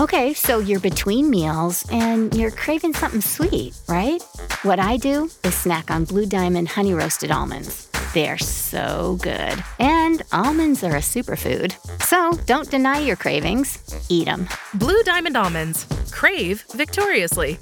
Okay, so you're between meals and you're craving something sweet, right? What I do is snack on Blue Diamond honey roasted almonds. They're so good. And almonds are a superfood. So don't deny your cravings. Eat them. Blue Diamond almonds. Crave victoriously.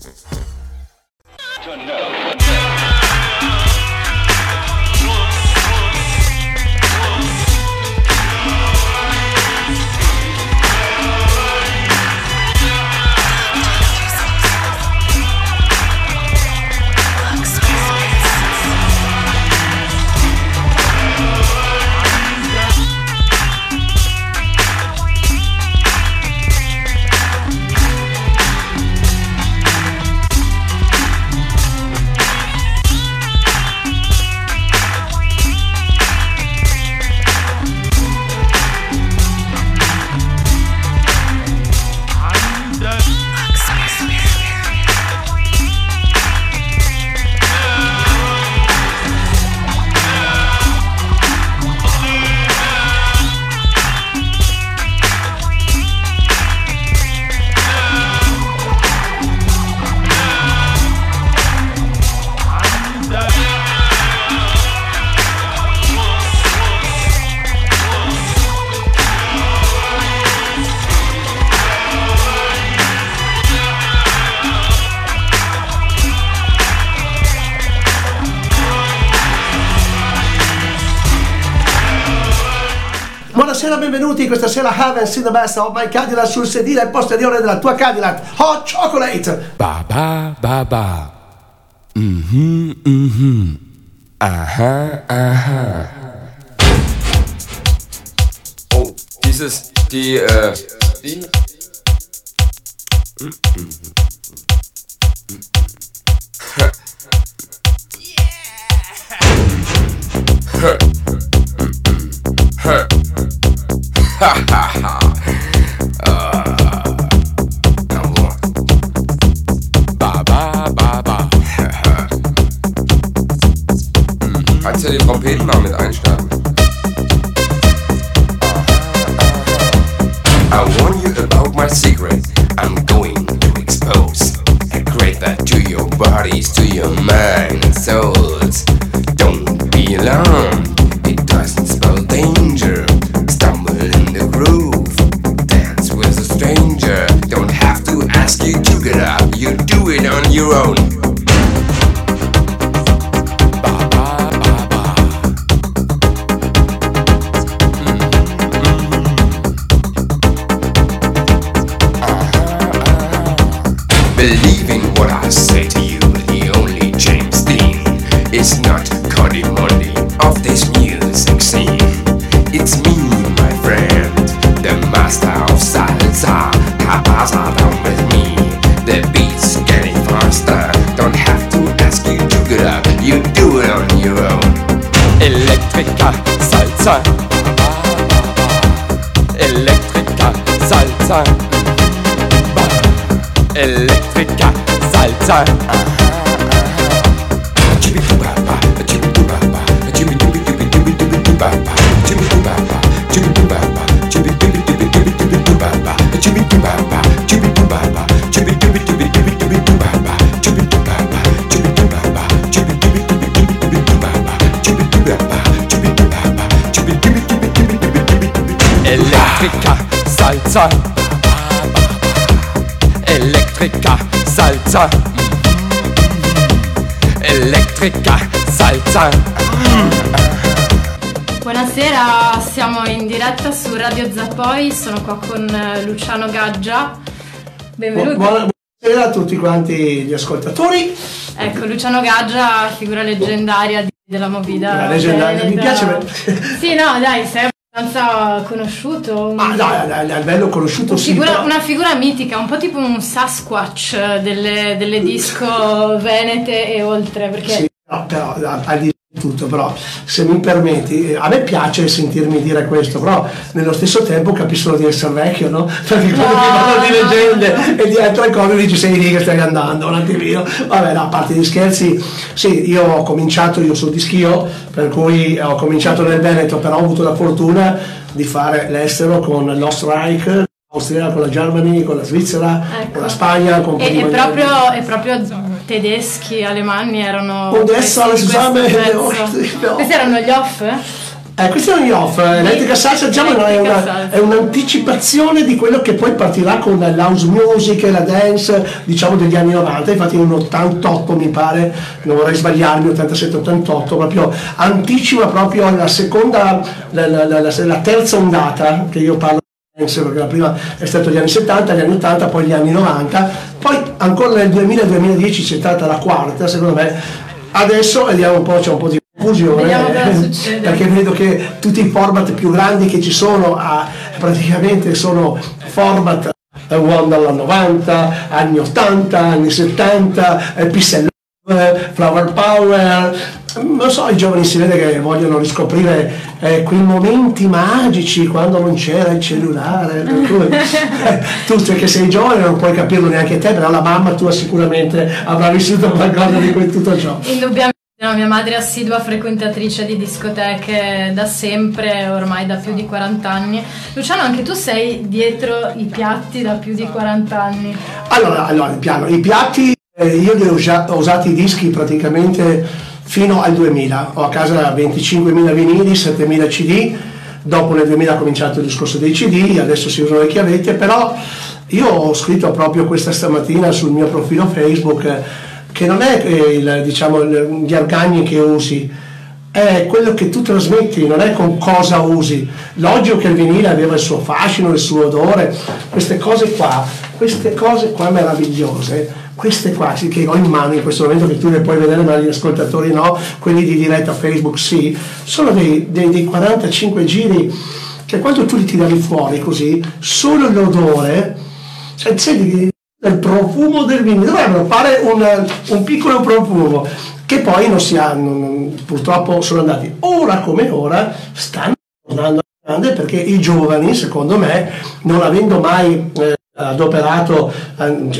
Benvenuti questa sera a Heaven See the Best of My Cadillac sul sedile posteriore della tua Cadillac Hot Chocolate. Ba ba ba ba. Mhm mhm. Aha aha. Oh, dieses die die. Yeah. Ha ha ha. Ba ba ba ba. Kannst du den Trompeten mal mit einstarten? I warn you about my secret. I'm going to expose. I create that to your bodies, to your mind and souls. Don't be alarmed. It doesn't spell danger. You do it on your own. Believe in what I say to you. The only James Dean is not Cody Monday of this music scene. It's me, my friend, the master of salsa. Ha pasa down with me. The beat's getting faster. Don't have to ask you to get up. You do it on your own. Electrica salsa. Electrica salsa. Electrica salsa. Jimmy do baba, Jimmy do baba, Jimmy do be Jimmy do be do be do baba, Jimmy do baba, Jimmy do baba, Jimmy do be do be do be do be do baba, Jimmy do baba, Jimmy do baba. Electrica salsa. Electrica salsa. Electrica salsa. Buonasera, siamo in diretta su Radio Zappoi, sono qua con Luciano Gaggia. Benvenuti. Buonasera a tutti quanti gli ascoltatori. Ecco, Luciano Gaggia, figura leggendaria della movida. La leggendaria, mi piace. Sì, no, dai, sei abbastanza conosciuto. Ma dai, a livello conosciuto un figura, sì. Però... Una figura mitica, un po' tipo un Sasquatch delle disco venete e oltre. Perché... Sì, no, però al di là di tutto, però se mi permetti, a me piace sentirmi dire questo, però nello stesso tempo capisco di essere vecchio, no? Perché quando mi parlo di leggende e di altre cose mi dici sei lì che stai andando un attimino. Vabbè, a parte gli scherzi, sì, io sono di Schio, per cui ho cominciato nel Veneto, però ho avuto la fortuna di fare l'estero con Lost Reich, Austria, con la Germany, con la Svizzera, ecco, con la Spagna, con e proprio tedeschi, alemanni erano. Questi erano gli off? Questi erano gli off. Elettrica Salsa, diciamo, è un'anticipazione di quello che poi partirà con la house music e la dance, diciamo, degli anni 90. Infatti in 88 mi pare, non vorrei sbagliarmi, 87-88, proprio anticipa proprio la seconda, la terza ondata, che io parlo perché la prima è stata gli anni 70, gli anni 80, poi gli anni 90, poi ancora nel 2000-2010 c'è stata la quarta, secondo me. Adesso vediamo un po', c'è un po' di confusione, perché vedo che tutti i format più grandi che ci sono praticamente sono format Wonderland 90, anni 80, anni 70, Peace and Love, Flower Power. Non so, i giovani si vede che vogliono riscoprire quei momenti magici quando non c'era il cellulare, per cui, tu che sei giovane non puoi capirlo neanche te, però la mamma tua sicuramente avrà vissuto qualcosa di tutto ciò. Indubbiamente, no, mia madre è assidua frequentatrice di discoteche da sempre, ormai da più di 40 anni. Luciano, anche tu sei dietro i piatti da più di 40 anni. Allora piano, i piatti, io li ho usati i dischi praticamente fino al 2000, ho a casa 25.000 vinili, 7.000 CD, dopo nel 2000 ha cominciato il discorso dei CD, adesso si usano le chiavette, però io ho scritto proprio questa stamattina sul mio profilo Facebook che non è gli argagni che usi, è quello che tu trasmetti, non è con cosa usi. Logico che il vinile aveva il suo fascino, il suo odore, queste cose qua meravigliose. Queste qua che ho in mano in questo momento, che tu le puoi vedere ma gli ascoltatori no, quelli di diretta Facebook sì, sono dei 45 giri che quando tu li tiravi fuori così, solo l'odore, cioè il profumo del vino, dovrebbero fare un piccolo profumo, che poi non si hanno, purtroppo sono andati. Ora come ora stanno tornando a grande, perché i giovani, secondo me, non avendo mai adoperato,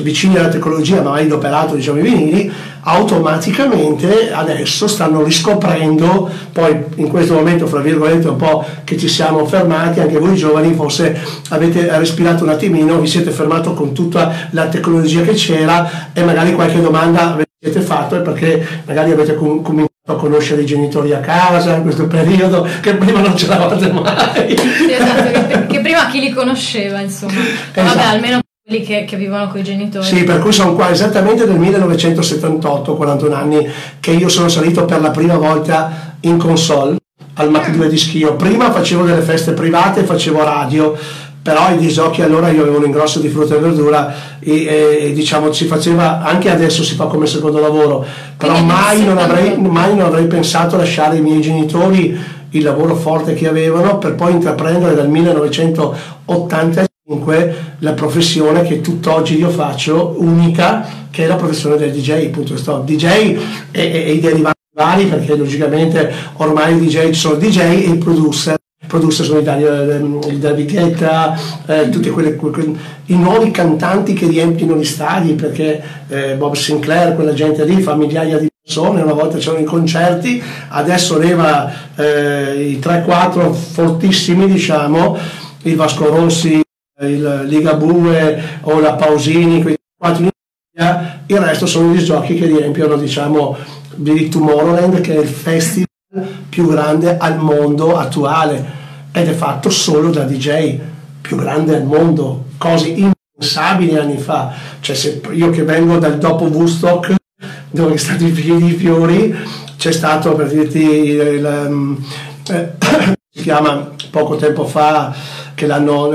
vicini alla tecnologia, ma mai adoperato, diciamo, i vinili, automaticamente adesso stanno riscoprendo, poi in questo momento, fra virgolette, un po' che ci siamo fermati, anche voi giovani forse avete respirato un attimino, vi siete fermato con tutta la tecnologia che c'era e magari qualche domanda ve l'avete fatto, perché magari avete cominciato a conoscere i genitori a casa in questo periodo che prima non ce l'avate mai. Sì, esatto, che prima chi li conosceva, insomma. Esatto. Vabbè, almeno quelli che vivono con i genitori. Sì, per cui sono qua esattamente del 1978, 41 anni, che io sono salito per la prima volta in console al Mach 2 di Schio. Prima facevo delle feste private, facevo radio, però i disocchi, allora io avevo un ingrosso di frutta e verdura e diciamo si faceva, anche adesso si fa come secondo lavoro, però mai non avrei pensato a lasciare i miei genitori, il lavoro forte che avevano, per poi intraprendere dal 1985 la professione che tutt'oggi io faccio, unica, che è la professione del DJ, appunto, sto DJ e i derivati vari, perché logicamente ormai i DJ sono DJ e i producer sono il David Guetta, tutti i nuovi cantanti che riempiono gli stadi, perché Bob Sinclair, quella gente lì fa migliaia di persone, una volta c'erano i concerti, adesso leva i 3-4 fortissimi, diciamo, il Vasco Rossi, il Ligabue o la Pausini, quei 4 in Italia, il resto sono i giochi che riempiono, diciamo, di Tomorrowland, che è il festival più grande al mondo attuale ed è fatto solo da DJ, più grande al mondo, cose impensabili anni fa, cioè se io che vengo dal dopo Woodstock, dove è stato il Figlio di Fiori, c'è stato, per dirti, si chiama, poco tempo fa, che l'hanno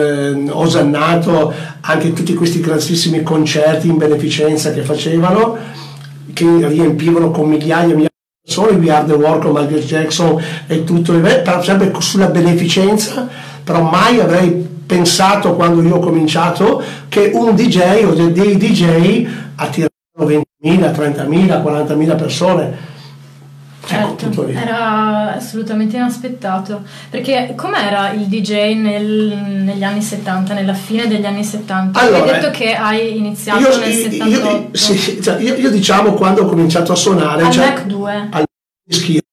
osannato, anche tutti questi grandissimi concerti in beneficenza che facevano, che riempivano con migliaia e migliaia, solo i We Are The World con Michael Jackson e tutto, però sempre sulla beneficenza, però mai avrei pensato, quando io ho cominciato, che un DJ o dei DJ attiravano 20.000, 30.000, 40.000 persone. Certo, ecco, era assolutamente inaspettato, perché com'era il DJ negli anni 70, nella fine degli anni 70? Allora, hai detto che hai iniziato nel 78. Io diciamo, quando ho cominciato a suonare al Mach 2 al Schio,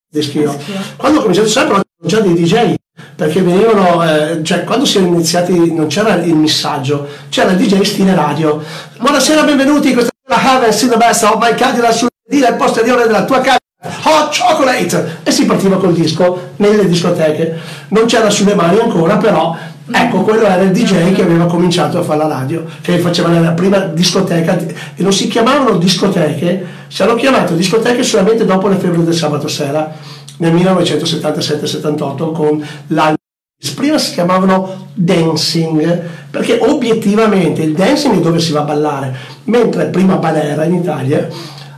quando ho cominciato a suonare, però c'erano già dei DJ, Perché venivano, cioè quando siamo iniziati non c'era il messaggio, c'era il DJ stile radio. Buonasera, benvenuti, questa è la Have See the Best of My Cadillac al posto di ore della tua casa, hot chocolate! E si partiva col disco nelle discoteche. Non c'era sulle mani ancora, però ecco, quello era il DJ che aveva cominciato a fare la radio, che faceva la prima discoteca, e non si chiamavano discoteche, si hanno chiamato discoteche solamente dopo le Febbre del Sabato Sera, nel 1977-78 con la... Prima si chiamavano dancing, perché obiettivamente il dancing è dove si va a ballare, mentre prima balera in Italia,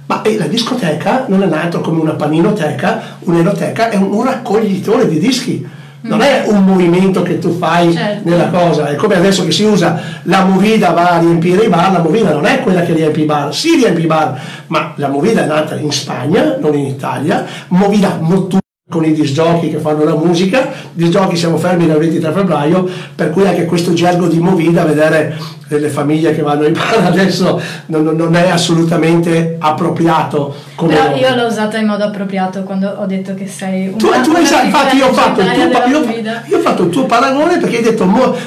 ma la discoteca non è altro come una paninoteca, un'enoteca, è un raccoglitore di dischi. Non è un movimento che tu fai, certo, nella cosa, è come adesso che si usa la movida va a riempire i bar, la movida non è quella che riempie i bar, si riempie i bar, ma la movida è nata in Spagna, non in Italia, movida notturna con i disgiochi che fanno la musica, disgiochi siamo fermi dal 23 febbraio, per cui anche questo gergo di movida, vedere delle famiglie che vanno ai bar adesso non è assolutamente appropriato. Come però io l'ho usata in modo appropriato quando ho detto che sei un... Infatti io ho fatto il tuo paragone, perché hai detto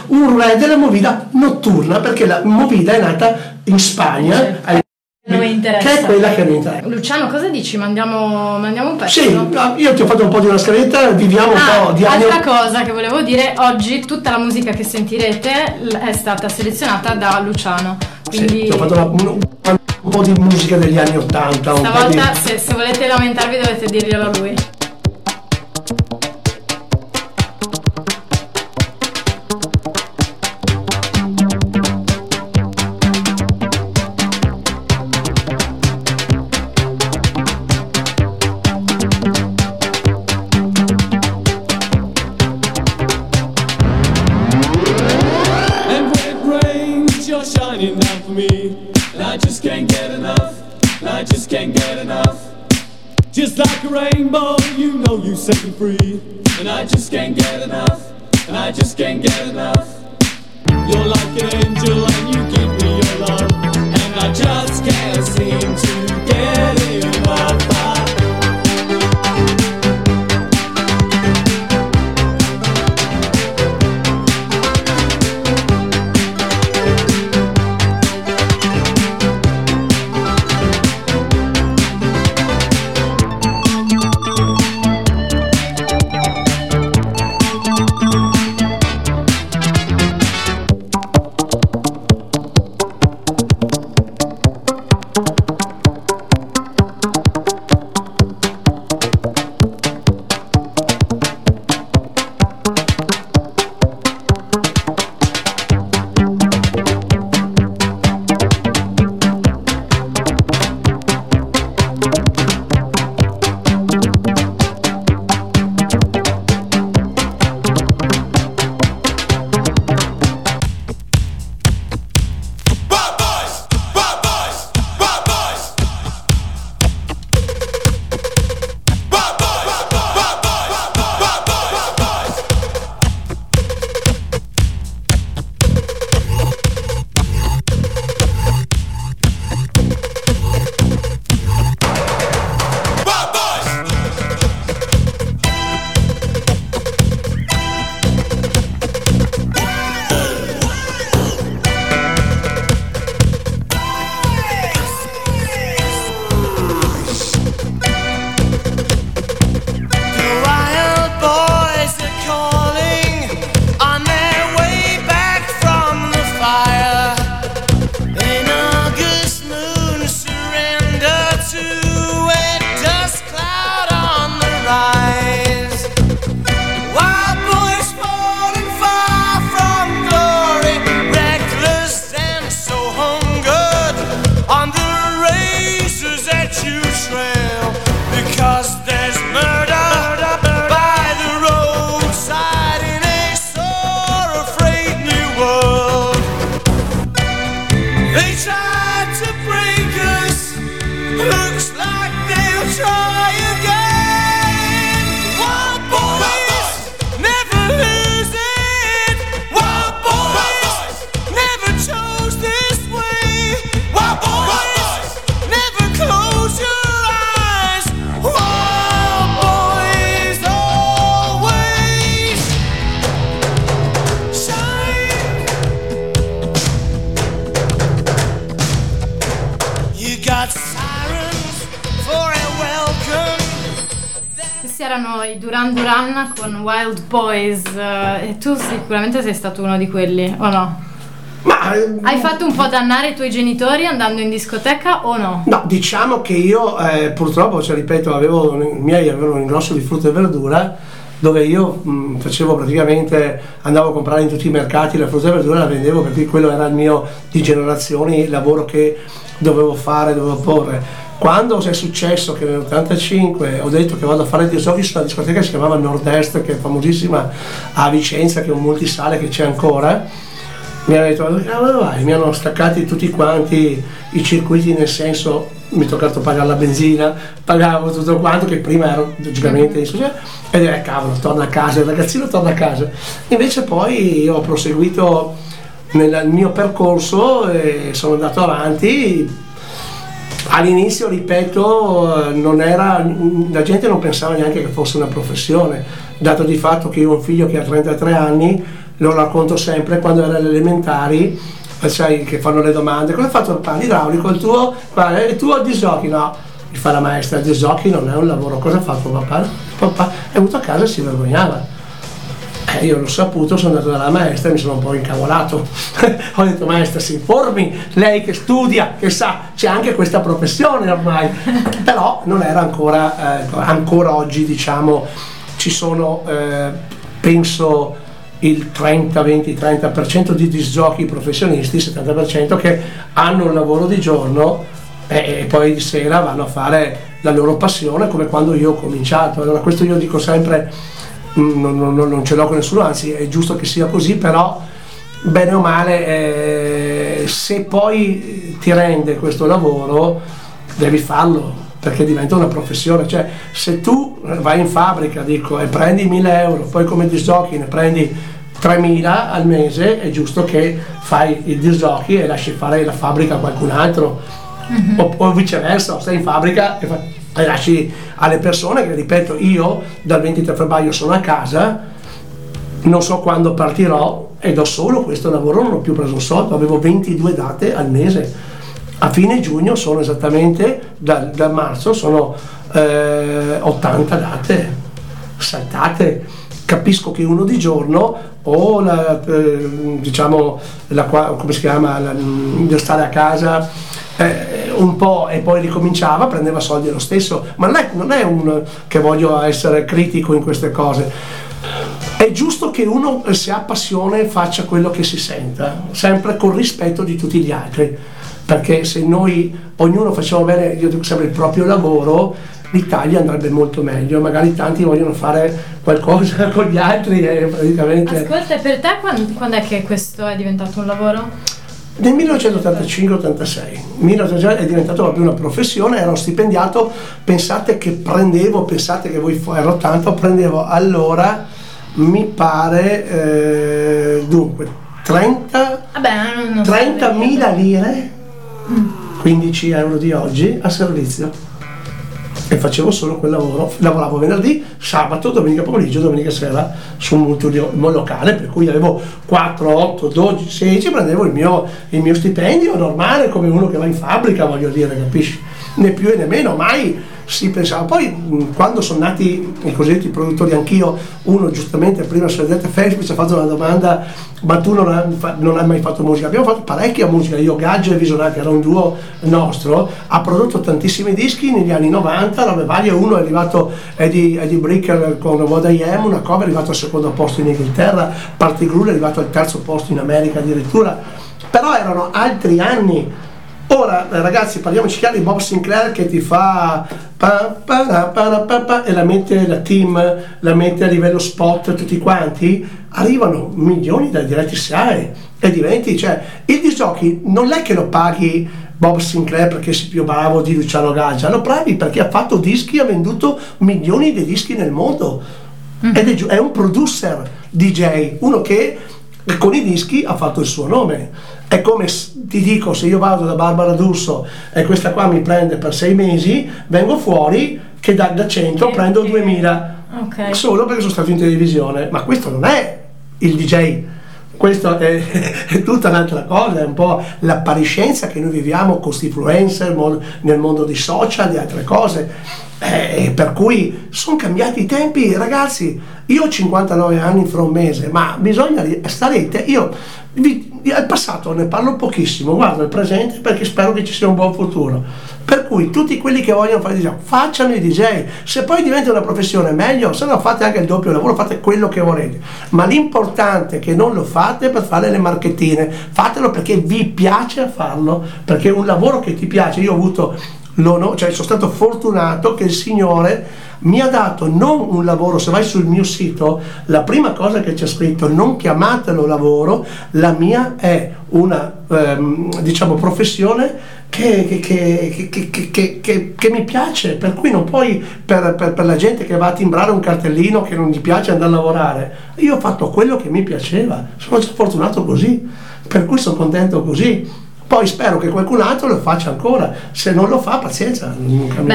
un re della movida notturna, perché la movida è nata in Spagna, certo, che è quella che mi interessa. Luciano, cosa dici? Mandiamo un pezzo? Sì, io ti ho fatto un po' di una scaletta, viviamo un po' di anni. Altra cosa che volevo dire, oggi tutta la musica che sentirete è stata selezionata da Luciano. Quindi... sì, ti ho fatto un po' di musica degli anni '80. Stavolta, di... se volete lamentarvi, dovete dirglielo a lui. Rainbow, you know you set me free, and I just can't get enough, and I just can't get enough. You're like an angel and you give me your love, and I just can't seem to get enough. erano i Duran Duran con Wild Boys, e tu sicuramente sei stato uno di quelli, o no? Ma, hai fatto un po' dannare i tuoi genitori andando in discoteca o no? No, diciamo che io purtroppo, cioè, ripeto, i miei avevano un grosso di frutta e verdura, dove io facevo praticamente, andavo a comprare in tutti i mercati la frutta e verdura, la vendevo, perché quello era il mio di generazioni, il lavoro che dovevo fare, dovevo porre. Quando è successo che nell'85 ho detto che vado a fare il disco su una discoteca che si chiamava Nordest, che è famosissima a Vicenza, che è un multisale che c'è ancora, mi hanno detto, mi hanno staccati tutti quanti i circuiti, nel senso, mi è toccato pagare la benzina, pagavo tutto quanto, che prima ero logicamente in società, e direi, cavolo, torna a casa, il ragazzino torna a casa. Invece poi io ho proseguito nel mio percorso e sono andato avanti. All'inizio, ripeto, non era, la gente non pensava neanche che fosse una professione, dato di fatto che io ho un figlio che ha 33 anni, lo racconto sempre, quando era alle elementari, sai, che fanno le domande, cosa hai fatto? L'idraulico, il tuo? Il tuo disocchi? No, mi fa la maestra, il disocchi non è un lavoro, cosa ha fatto papà? Papà è venuto a casa e si vergognava. Io l'ho saputo, sono andato dalla maestra e mi sono un po' incavolato. Ho detto, maestra, si informi, lei che studia, che sa, c'è anche questa professione ormai. Però non era ancora oggi, diciamo, ci sono, penso, il 30% di disgiochi professionisti, 70% che hanno un lavoro di giorno e poi di sera vanno a fare la loro passione, come quando io ho cominciato. Allora questo io dico sempre, non ce l'ho con nessuno, anzi è giusto che sia così, però bene o male, se poi ti rende questo lavoro devi farlo, perché diventa una professione. Cioè, se tu vai in fabbrica, dico, e prendi 1.000 euro, poi come disjockey ne prendi 3.000 al mese, è giusto che fai il disjockey e lasci fare la fabbrica a qualcun altro, o viceversa, stai in fabbrica e lasci alle persone, che ripeto, io dal 23 febbraio sono a casa, non so quando partirò, e do solo questo lavoro, non ho più preso un soldo, avevo 22 date al mese. A fine giugno sono esattamente, da marzo sono 80 date saltate. Capisco che uno di giorno o come si chiama, stare a casa un po' e poi ricominciava, prendeva soldi lo stesso, ma non è un che voglio essere critico in queste cose. È giusto che uno, se ha passione, faccia quello che si senta, sempre con rispetto di tutti gli altri. Perché se noi ognuno facciamo bene, io dico sempre, il proprio lavoro, l'Italia andrebbe molto meglio. Magari tanti vogliono fare qualcosa con gli altri e praticamente... Ascolta, per te quando è che questo è diventato un lavoro? Nel 1985-86 è diventato proprio una professione. Ero stipendiato, pensate che voi ero tanto, prendevo allora, mi pare, 30.000 lire, 15 euro di oggi, a servizio, e facevo solo quel lavoro. Lavoravo venerdì, sabato, domenica pomeriggio, domenica sera su un locale, per cui avevo 4, 8, 12, 16, prendevo il mio stipendio normale, come uno che va in fabbrica, voglio dire, capisci? Né più e né meno, mai si pensava. Poi quando sono nati i cosiddetti produttori, anch'io, uno giustamente prima sulla diretta Facebook ci ha fatto una domanda, ma tu non hai mai fatto musica? Abbiamo fatto parecchia musica, io, Gaggia e Visionari, che era un duo nostro, ha prodotto tantissimi dischi negli anni 90, uno è arrivato, Eddie Bricker con What I Am, una cover, è arrivato al secondo posto in Inghilterra, Party Groove è arrivato al terzo posto in America addirittura, però erano altri anni. Ora ragazzi, parliamoci chiaro, di Bob Sinclair che ti fa pa, pa, pa, pa, pa, pa, e la mette la team, la mette a livello spot, tutti quanti, arrivano milioni da diretti SAE e diventi, cioè, il disjockey non è che lo paghi Bob Sinclair perché sei più bravo di Luciano Gaggia, lo paghi perché ha fatto dischi, ha venduto milioni di dischi nel mondo, ed è un producer DJ, uno che con i dischi ha fatto il suo nome. È come ti dico, se io vado da Barbara D'Urso e questa qua mi prende per 6 mesi, vengo fuori che da 100 prendo 2000, okay, solo perché sono stato in televisione. Ma questo non è il DJ, questo è tutta un'altra cosa, è un po' l'appariscenza che noi viviamo con questi influencer nel mondo di social e altre cose. Per cui sono cambiati i tempi, ragazzi. Io ho 59 anni fra un mese, ma bisogna starete. Al passato ne parlo pochissimo, guardo il presente perché spero che ci sia un buon futuro. Per cui tutti quelli che vogliono fare DJ, facciano i DJ. Se poi diventa una professione, meglio, se no fate anche il doppio lavoro, fate quello che volete. Ma l'importante è che non lo fate per fare le marchettine, fatelo perché vi piace farlo, perché è un lavoro che ti piace. Io ho avuto... sono stato fortunato che il Signore mi ha dato non un lavoro. Se vai sul mio sito, la prima cosa che c'è scritto, non chiamatelo lavoro, la mia è una professione che mi piace, per cui non puoi, per la gente che va a timbrare un cartellino che non gli piace andare a lavorare. Io ho fatto quello che mi piaceva, sono già fortunato così, per cui sono contento così. Poi spero che qualcun altro lo faccia ancora, se non lo fa pazienza.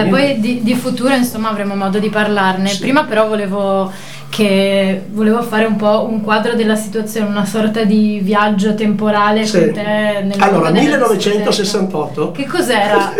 Poi di futuro insomma avremo modo di parlarne, sì. Prima però volevo fare un po' un quadro della situazione, una sorta di viaggio temporale, sì. Con te nel 1968. Che cos'era?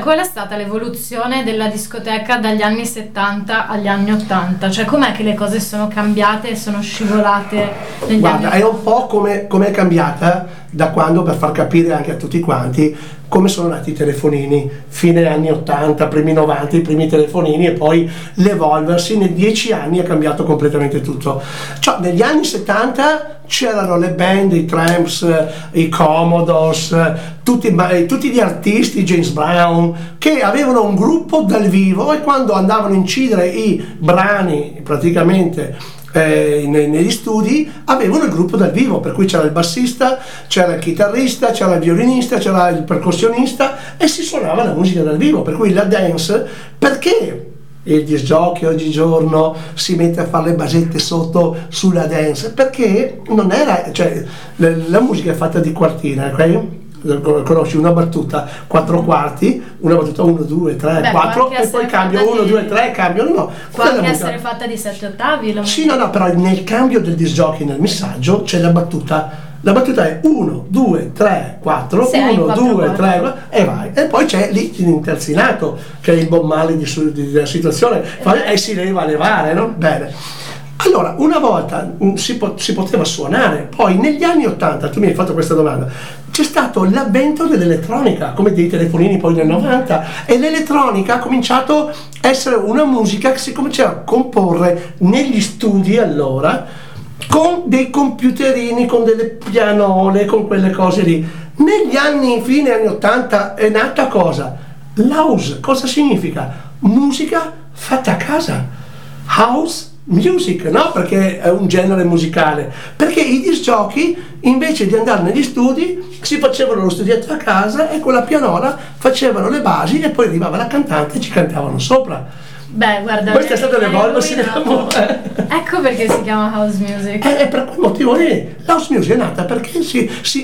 Qual è stata l'evoluzione della discoteca dagli anni 70 agli anni 80? Cioè com'è che le cose sono cambiate e sono scivolate negli anni? È un po' come è cambiata da quando, per far capire anche a tutti quanti come sono nati i telefonini, fine anni 80, primi 90, i primi telefonini, e poi l'evolversi nei 10 anni è cambiato completamente tutto. Cioè negli anni 70 c'erano le band, i Tramps, i Commodores, tutti gli artisti, James Brown, che avevano un gruppo dal vivo, e quando andavano a incidere i brani praticamente negli studi avevano il gruppo dal vivo, per cui c'era il bassista, c'era il chitarrista, c'era il violinista, c'era il percussionista e si suonava la musica dal vivo. Per cui la dance, perché il disc jockey oggigiorno si mette a fare le basette sotto sulla dance? Perché non era, la musica è fatta di quartina, ok? Conosci una battuta, 4 quarti, una battuta 1, 2, 3, 4 e poi cambio 1, 2, 3, cambio. No, può essere fatta di 7 ottavi. Sì, no, però nel cambio del disc jockey, nel missaggio c'è la battuta. La battuta è 1, 2, 3, 4, 1, 2, 3 e vai. E poi c'è lì l'interzinato, che è il Bob Marley della situazione, e si deve levare, no? Bene. Allora, una volta si poteva suonare, poi negli anni 80, tu mi hai fatto questa domanda, c'è stato l'avvento dell'elettronica, come dei telefonini poi nel 90, e l'elettronica ha cominciato a essere una musica che si cominciava a comporre negli studi allora, con dei computerini, con delle pianole, con quelle cose lì. Negli anni, fine anni 80, è nata cosa? L'house. Cosa significa? Musica fatta a casa. House music, no? Perché è un genere musicale. Perché i disc jockey, invece di andare negli studi, si facevano lo studietto a casa e con la pianola facevano le basi, e poi arrivava la cantante e ci cantavano sopra. Beh, guarda, questa è stata l'evolversi dell'amore. Ecco perché si chiama house music. E per quel motivo lì, l'house music è nata perché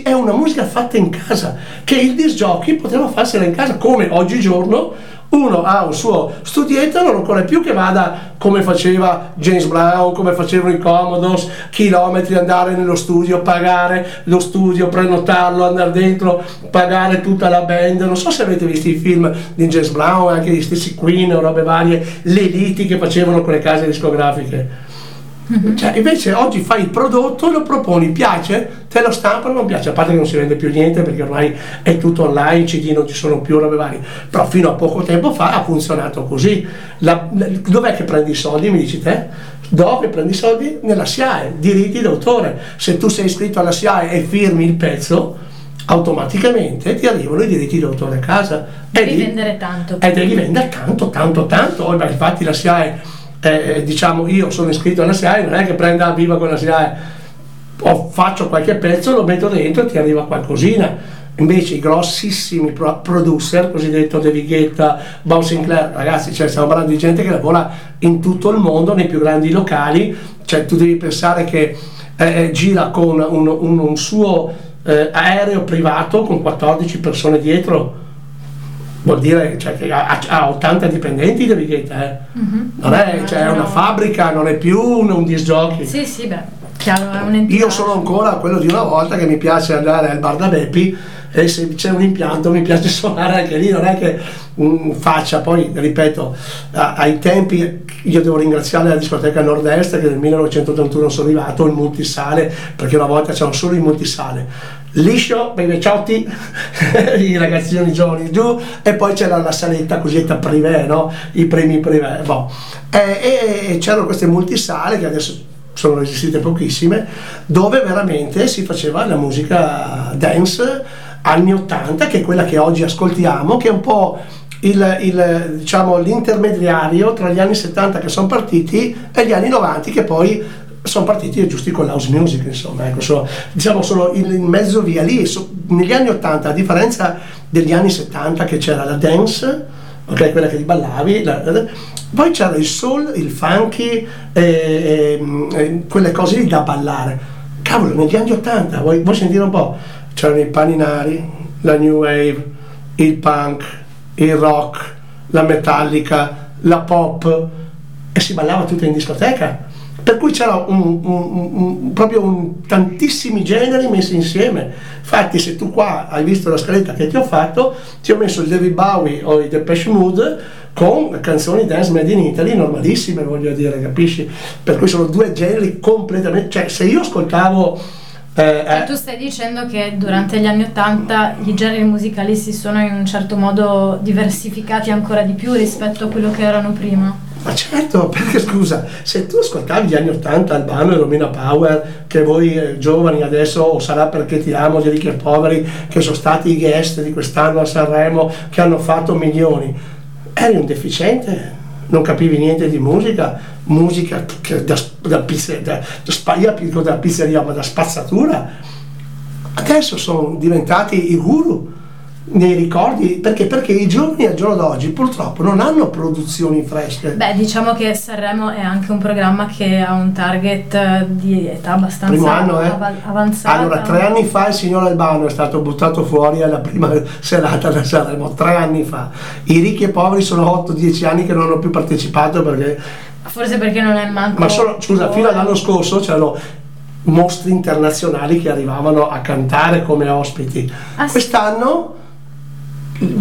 è una musica fatta in casa, che il disc jockey poteva farsela in casa, come oggigiorno uno ha un suo studietto, non occorre più che vada come faceva James Brown, come facevano i Commodores, chilometri, andare nello studio, pagare lo studio, prenotarlo, andare dentro, pagare tutta la band. Non so se avete visto i film di James Brown, anche gli stessi Queen o robe varie, le liti che facevano con le case discografiche. Invece oggi fai il prodotto, lo proponi, piace, te lo stampano, non piace, a parte che non si vende più niente perché ormai è tutto online, CD non ci sono più, robe varie, però fino a poco tempo fa ha funzionato così. Dov'è che prendi i soldi, mi dici te? Dove prendi i soldi? Nella SIAE, diritti d'autore. Se tu sei iscritto alla SIAE e firmi il pezzo, automaticamente ti arrivano i diritti d'autore a casa. Devi vendere tanto. Devi vendere tanto. Infatti la SIAE... io sono iscritto alla SIAE, non è che prenda viva con la SIAE o faccio qualche pezzo, lo metto dentro e ti arriva qualcosina. Invece i grossissimi producer, cosiddetto David Guetta, Bob Sinclair, ragazzi, stiamo parlando di gente che lavora in tutto il mondo, nei più grandi locali, tu devi pensare che gira con un suo aereo privato con 14 persone dietro. Vuol dire che ha 80 dipendenti David Guetta. Non è una fabbrica, non è più un disc jockey. Sì, beh. chiaro, è un'entità. Io sono ancora quello di una volta, che mi piace andare al bar da Beppi e se c'è un impianto mi piace suonare anche lì, non è che faccia. Poi ripeto, ai tempi io devo ringraziare la discoteca Nordest, che nel 1981 sono arrivato, il multisale, perché una volta c'erano solo i multisale, liscio, bei vecchiotti, i ragazzini giovani giù, e poi c'era la saletta cosiddetta privé, no? I premi privé, boh. E c'erano queste multisale, che adesso sono esistite pochissime, dove veramente si faceva la musica dance anni 80, che è quella che oggi ascoltiamo, che è un po' diciamo, l'intermediario tra gli anni 70 che sono partiti e gli anni 90 che poi sono partiti giusti con l'house music, insomma, ecco, diciamo sono in mezzo via lì, negli anni 80, a differenza degli anni 70 che c'era la dance, ok, quella che ti ballavi, poi c'era il soul, il funky, quelle cose lì da ballare. Cavolo, negli anni 80, vuoi sentire un po'? C'erano i paninari, la new wave, il punk, il rock, la metallica, la pop, e si ballava tutto in discoteca, per cui c'era tantissimi generi messi insieme. Infatti se tu qua hai visto la scaletta che ti ho fatto, ti ho messo il David Bowie o i Depeche Mode con canzoni dance made in Italy normalissime, voglio dire, capisci? Per cui sono due generi completamente, cioè se io ascoltavo... Tu stai dicendo che durante gli anni 80 i generi musicali si sono in un certo modo diversificati ancora di più rispetto a quello che erano prima? Ma certo, perché scusa, se tu ascoltavi gli anni 80 Albano e Romina Power, che voi giovani adesso, o sarà perché ti amo di ricchi e poveri, che sono stati i guest di quest'anno a Sanremo, che hanno fatto milioni, eri un deficiente, non capivi niente di musica che da pizzeria, ma da spazzatura. Adesso sono diventati i guru nei ricordi, perché i giovani al giorno d'oggi purtroppo non hanno produzioni fresche. Beh, diciamo che Sanremo è anche un programma che ha un target di età abbastanza avanzata. Allora, 3 anni fa il signor Albano è stato buttato fuori alla prima serata da Sanremo, 3 anni fa. I ricchi e poveri sono 8-10 anni che non hanno più partecipato, forse perché non è manco. Ma solo, scusa, fino all'anno scorso c'erano mostri internazionali che arrivavano a cantare come ospiti. Quest'anno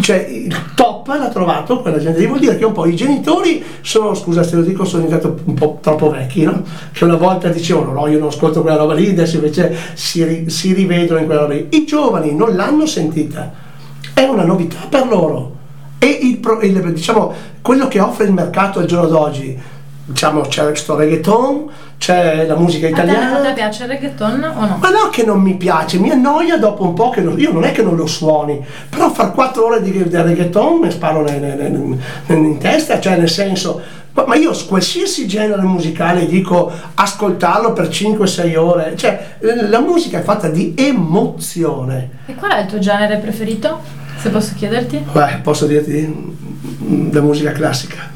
cioè il top l'ha trovato quella gente, vuol dire che un po' i genitori sono, scusa se lo dico, sono diventati un po' troppo vecchi, no? Che una volta dicevano no, io non ascolto quella roba lì, adesso invece si rivedono in quella roba lì. I giovani non l'hanno sentita, è una novità per loro, e diciamo quello che offre il mercato al giorno d'oggi, diciamo, c'è questo reggaeton, c'è la musica italiana. A te piace il reggaeton o no? Ma no, che non mi piace, mi annoia dopo un po', io non è che non lo suoni, però far 4 ore di reggaeton mi sparo in testa, cioè nel senso, ma io qualsiasi genere musicale dico ascoltarlo per 5-6 ore, cioè la musica è fatta di emozione. E qual è il tuo genere preferito, se posso chiederti? Beh, posso dirti la musica classica.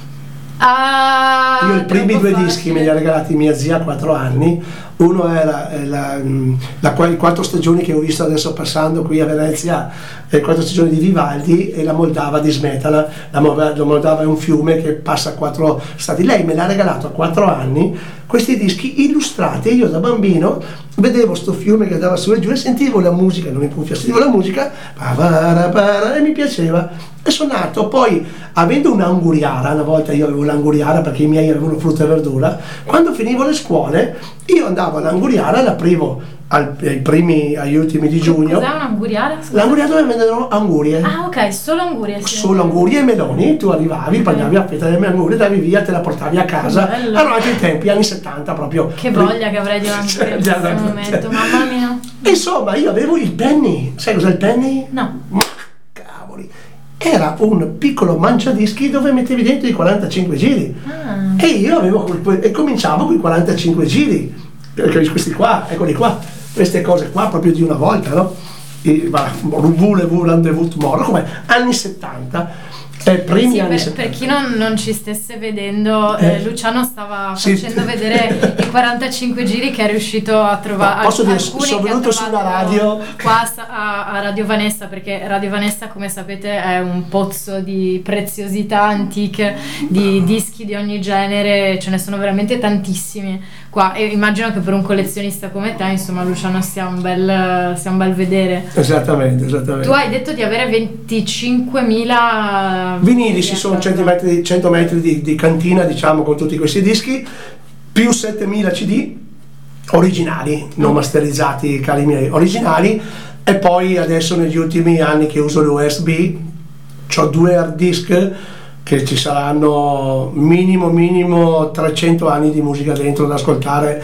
Io i primi 2 dischi me li ha regalati mia zia a 4 anni, uno era i 4 stagioni che ho visto adesso passando qui a Venezia, le 4 stagioni di Vivaldi, e la Moldava di Smetana. La Moldava è un fiume che passa 4 stati, lei me l'ha regalato a 4 anni, questi dischi illustrati. Io da bambino vedevo sto fiume che andava su e giù e sentivo la musica, non in cuffia, sentivo la musica e mi piaceva. E sono nato, poi avendo un'anguriara, una volta io avevo l'anguriara perché i miei avevano frutta e verdura, quando finivo le scuole io andavo all'anguriara e l'aprivo agli ultimi di giugno. Cos'è un'anguriara? L'anguriara dove vendono angurie. Ah ok, solo angurie. Sì. Solo angurie e meloni, tu arrivavi, prendavi la fetta delle angurie, davi via, te la portavi a casa. Bello. Allora anche ai tempi, anni 70 proprio. Che voglia che avrei di un'anguria in questo momento, mamma mia. Insomma, io avevo il penny, sai cos'è il penny? No. Ma cavoli. Era un piccolo mangiadischi dove mettevi dentro i 45 giri. Ah. E io cominciavo con i 45 giri, questi qua, eccoli qua, queste cose qua proprio di una volta, no? Voulez-vous rendez-vous tomorrow, come anni 70. Primi sì, per chi non ci stesse vedendo, Luciano stava facendo vedere i 45 giri che è riuscito a trovare. Posso dire, sono venuto sulla radio qua a Radio Vanessa, perché Radio Vanessa, come sapete, è un pozzo di preziosità antiche, di dischi di ogni genere, ce ne sono veramente tantissimi qua, e immagino che per un collezionista come te, insomma, Luciano sia un bel vedere. Esattamente. Tu hai detto di avere 25.000 vinili, ci sono 100 metri di cantina, diciamo, con tutti questi dischi, più 7.000 CD originali, non masterizzati, cari miei, originali. E poi adesso negli ultimi anni che uso l'USB, ho 2 hard disk che ci saranno minimo 300 anni di musica dentro da ascoltare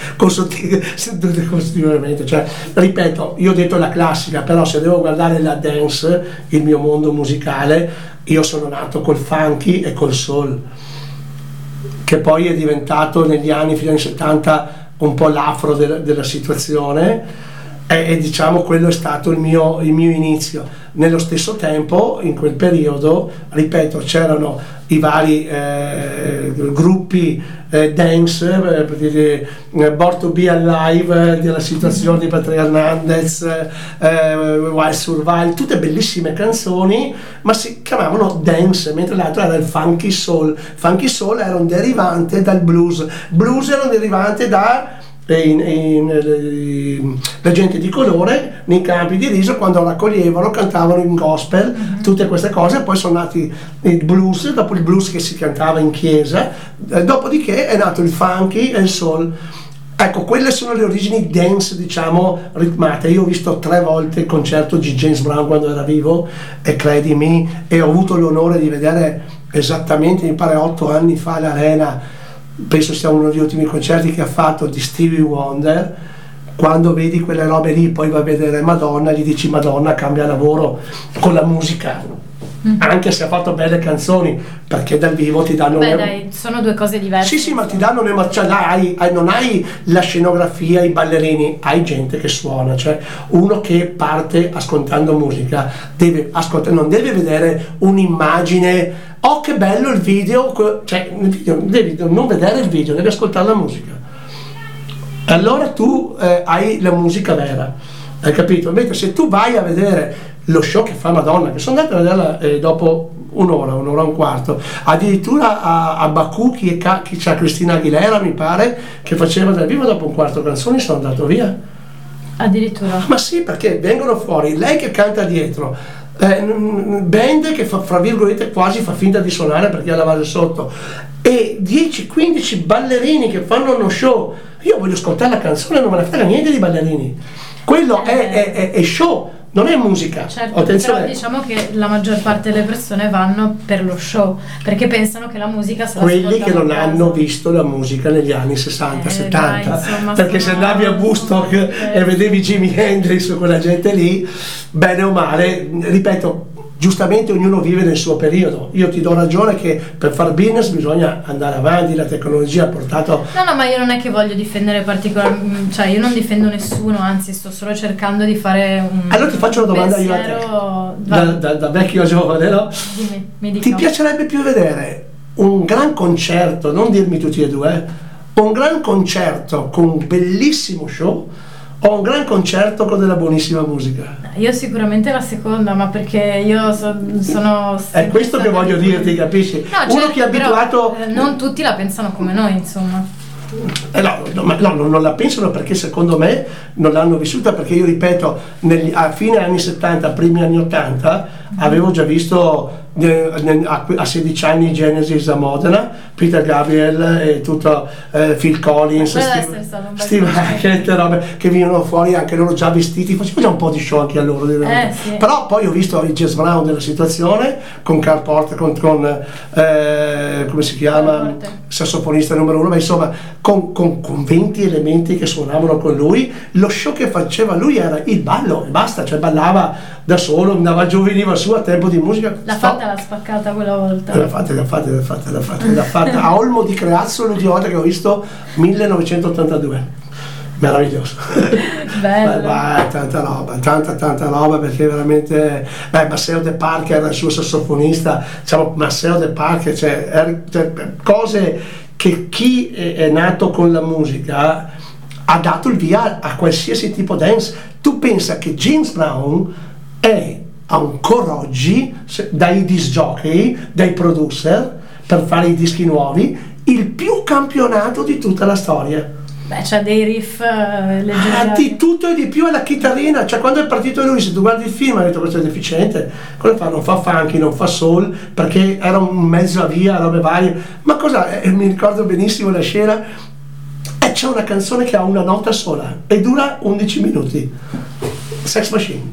continuamente. Cioè, ripeto, io ho detto la classica, però se devo guardare la dance, il mio mondo musicale, io sono nato col funky e col soul, che poi è diventato negli anni, fino agli anni 70, un po' l'afro della situazione, e diciamo quello è stato il mio inizio. Nello stesso tempo, in quel periodo, ripeto, c'erano i vari gruppi dance, Born to Be Alive della situazione di Patria Hernandez, Wild Survive, tutte bellissime canzoni, ma si chiamavano dance, mentre l'altro era il funky soul. Funky soul era un derivante dal blues era un derivante da la gente di colore nei campi di riso, quando raccoglievano, cantavano in gospel, tutte queste cose. Poi sono nati il blues, dopo il blues che si cantava in chiesa, dopodiché è nato il funky e il soul. Ecco, quelle sono le origini dance, diciamo, ritmate. Io ho visto 3 volte il concerto di James Brown quando era vivo, e credimi, e ho avuto l'onore di vedere esattamente, mi pare 8 anni fa, l'Arena, penso sia uno degli ultimi concerti che ha fatto, di Stevie Wonder. Quando vedi quelle robe lì, poi va a vedere Madonna, gli dici Madonna cambia lavoro con la musica, anche se ha fatto belle canzoni, perché dal vivo ti danno sono 2 cose diverse. Sì, ma ti danno non hai la scenografia, i ballerini, hai gente che suona. Cioè, uno che parte ascoltando musica deve ascoltare, non deve vedere un'immagine, oh che bello il video, cioè devi non vedere il video, devi ascoltare la musica. Allora tu hai la musica vera, hai capito? Invece se tu vai a vedere lo show che fa Madonna, che sono andato a vederla dopo un'ora e un quarto, addirittura a Baku, chi c'ha Cristina Aguilera, mi pare, che faceva dal vivo, dopo un quarto canzoni sono andato via. Addirittura? Ma sì, perché vengono fuori, lei che canta dietro, band che fa, fra virgolette, quasi fa finta di suonare perché ha la base sotto, e 10-15 ballerini che fanno uno show. Io voglio ascoltare la canzone, non me ne frega niente di ballerini, quello è show, non è musica. Certo, attenzione. Però diciamo che la maggior parte delle persone vanno per lo show, perché pensano che la musica sarà quelli che non hanno visto la musica negli anni 60, 70, dai, insomma, perché se andavi a Woodstock e vedevi Jimi Hendrix o quella gente lì, bene o male, ripeto, giustamente ognuno vive nel suo periodo. Io ti do ragione che per far business bisogna andare avanti, la tecnologia ha portato... No, ma io non è che voglio difendere particolarmente, cioè io non difendo nessuno, anzi sto solo cercando di fare un... Allora ti faccio una domanda io a te, da vecchio giovane, no? Dimmi, mi dica. Ti piacerebbe più vedere un gran concerto, non dirmi tutti e 2, un gran concerto con un bellissimo show, ho un gran concerto con della buonissima musica? Io sicuramente la seconda, ma perché io sono... È questo che voglio dirti, capisci? No, uno, certo, che è abituato... Però, non tutti la pensano come noi, insomma. No, non la pensano perché secondo me non l'hanno vissuta, perché io ripeto, a fine anni 70, primi anni 80, avevo già visto... a 16 anni Genesis a Modena, Peter Gabriel e tutto, Phil Collins, Steve Hackett, robe che venivano fuori anche loro già vestiti, facevo già un po' di show anche a loro, sì. Però poi ho visto il James Brown della situazione con Carl Porter, con come si chiama, sassofonista numero 1, ma insomma con 20 elementi che suonavano con lui. Lo show che faceva lui era il ballo e basta, cioè ballava da solo, andava giù, veniva su a tempo di musica. L'ha fatta la spaccata quella volta. L'ha fatta a Olmo di Creazzo l'ultima volta che ho visto, 1982. meraviglioso. Bello. Beh, tanta roba perché veramente, Maceo De Parker, il suo sassofonista, diciamo Maceo De Parker, cioè cose che chi è nato con la musica ha dato il via a qualsiasi tipo dance. Tu pensa che James Brown è ancora oggi, dai disc jockey, dai producer, per fare i dischi nuovi, il più campionato di tutta la storia. Beh, c'ha dei riff leggendari. Di tutto e di più, è la chitarrina, cioè quando è partito lui, se tu guardi il film, ha detto questo è deficiente, cosa fa? Non fa funky, non fa soul, perché era un mezzo a via, robe varie, ma cosa? Mi ricordo benissimo la scena, e c'è una canzone che ha una nota sola e dura 11 minuti, Sex Machine,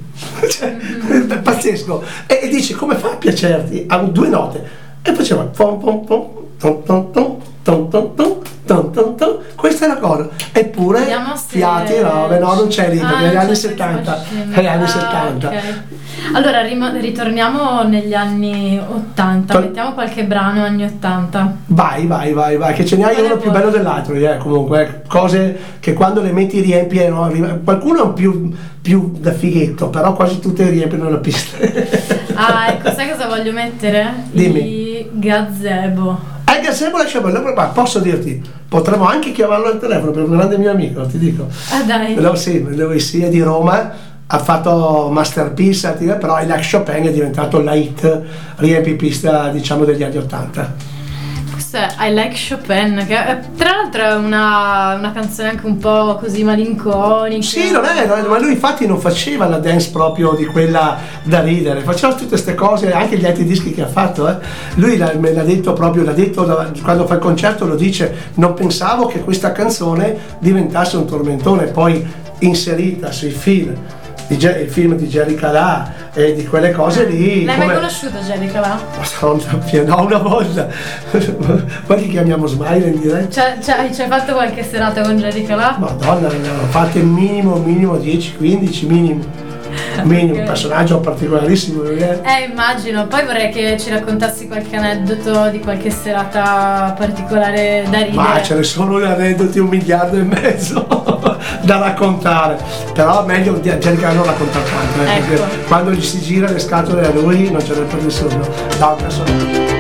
cioè, è pazzesco, e dici come fa a piacerti? Ha due note, e faceva pom pom pom tom tom tom tom tom tom tom tom tom, questa è la cosa, eppure fiati robe, no, non c'è lì, negli anni 70, negli anni 70. Allora ritorniamo negli anni 80, mettiamo qualche brano anni 80. Vai, che ce ne hai uno più bello dell'altro, comunque, cose che quando le metti riempiono, qualcuno è più da fighetto, però quasi tutte riempiono la pista. Ecco, sai cosa voglio mettere? Dimmi. Gazebo. Gazebo lasciamo, ma posso dirti, potremmo anche chiamarlo al telefono, per un grande mio amico, ti dico. Dai. No, sì, lui è di Roma, ha fatto Masterpiece, però il Lac Chopin è diventato la hit riempipista, diciamo, degli anni 80. I Like Chopin, che tra l'altro è una canzone anche un po' così malinconica. Sì, non è, ma lui infatti non faceva la dance proprio di quella da ridere, faceva tutte queste cose, anche gli altri dischi che ha fatto. Lui me l'ha detto proprio, quando fa il concerto lo dice, non pensavo che questa canzone diventasse un tormentone, poi inserita sui film. Il film di Jerry Calà e di quelle cose lì. L'hai mai conosciuto Jerry Calà? No, una volta. Poi li chiamiamo Smile in diretta. Ci hai fatto qualche serata con Jerry Calà? Madonna, ne hanno fatte minimo 10-15 minimo. Un personaggio particolarissimo, immagino. Poi vorrei che ci raccontassi qualche aneddoto di qualche serata particolare da ridere. Ma ce ne sono aneddoti 1,5 miliardi da raccontare, però meglio cercare non raccontare tanto, ecco. Perché quando gli si gira le scatole a lui non ce n'è per nessuno, da un personaggio.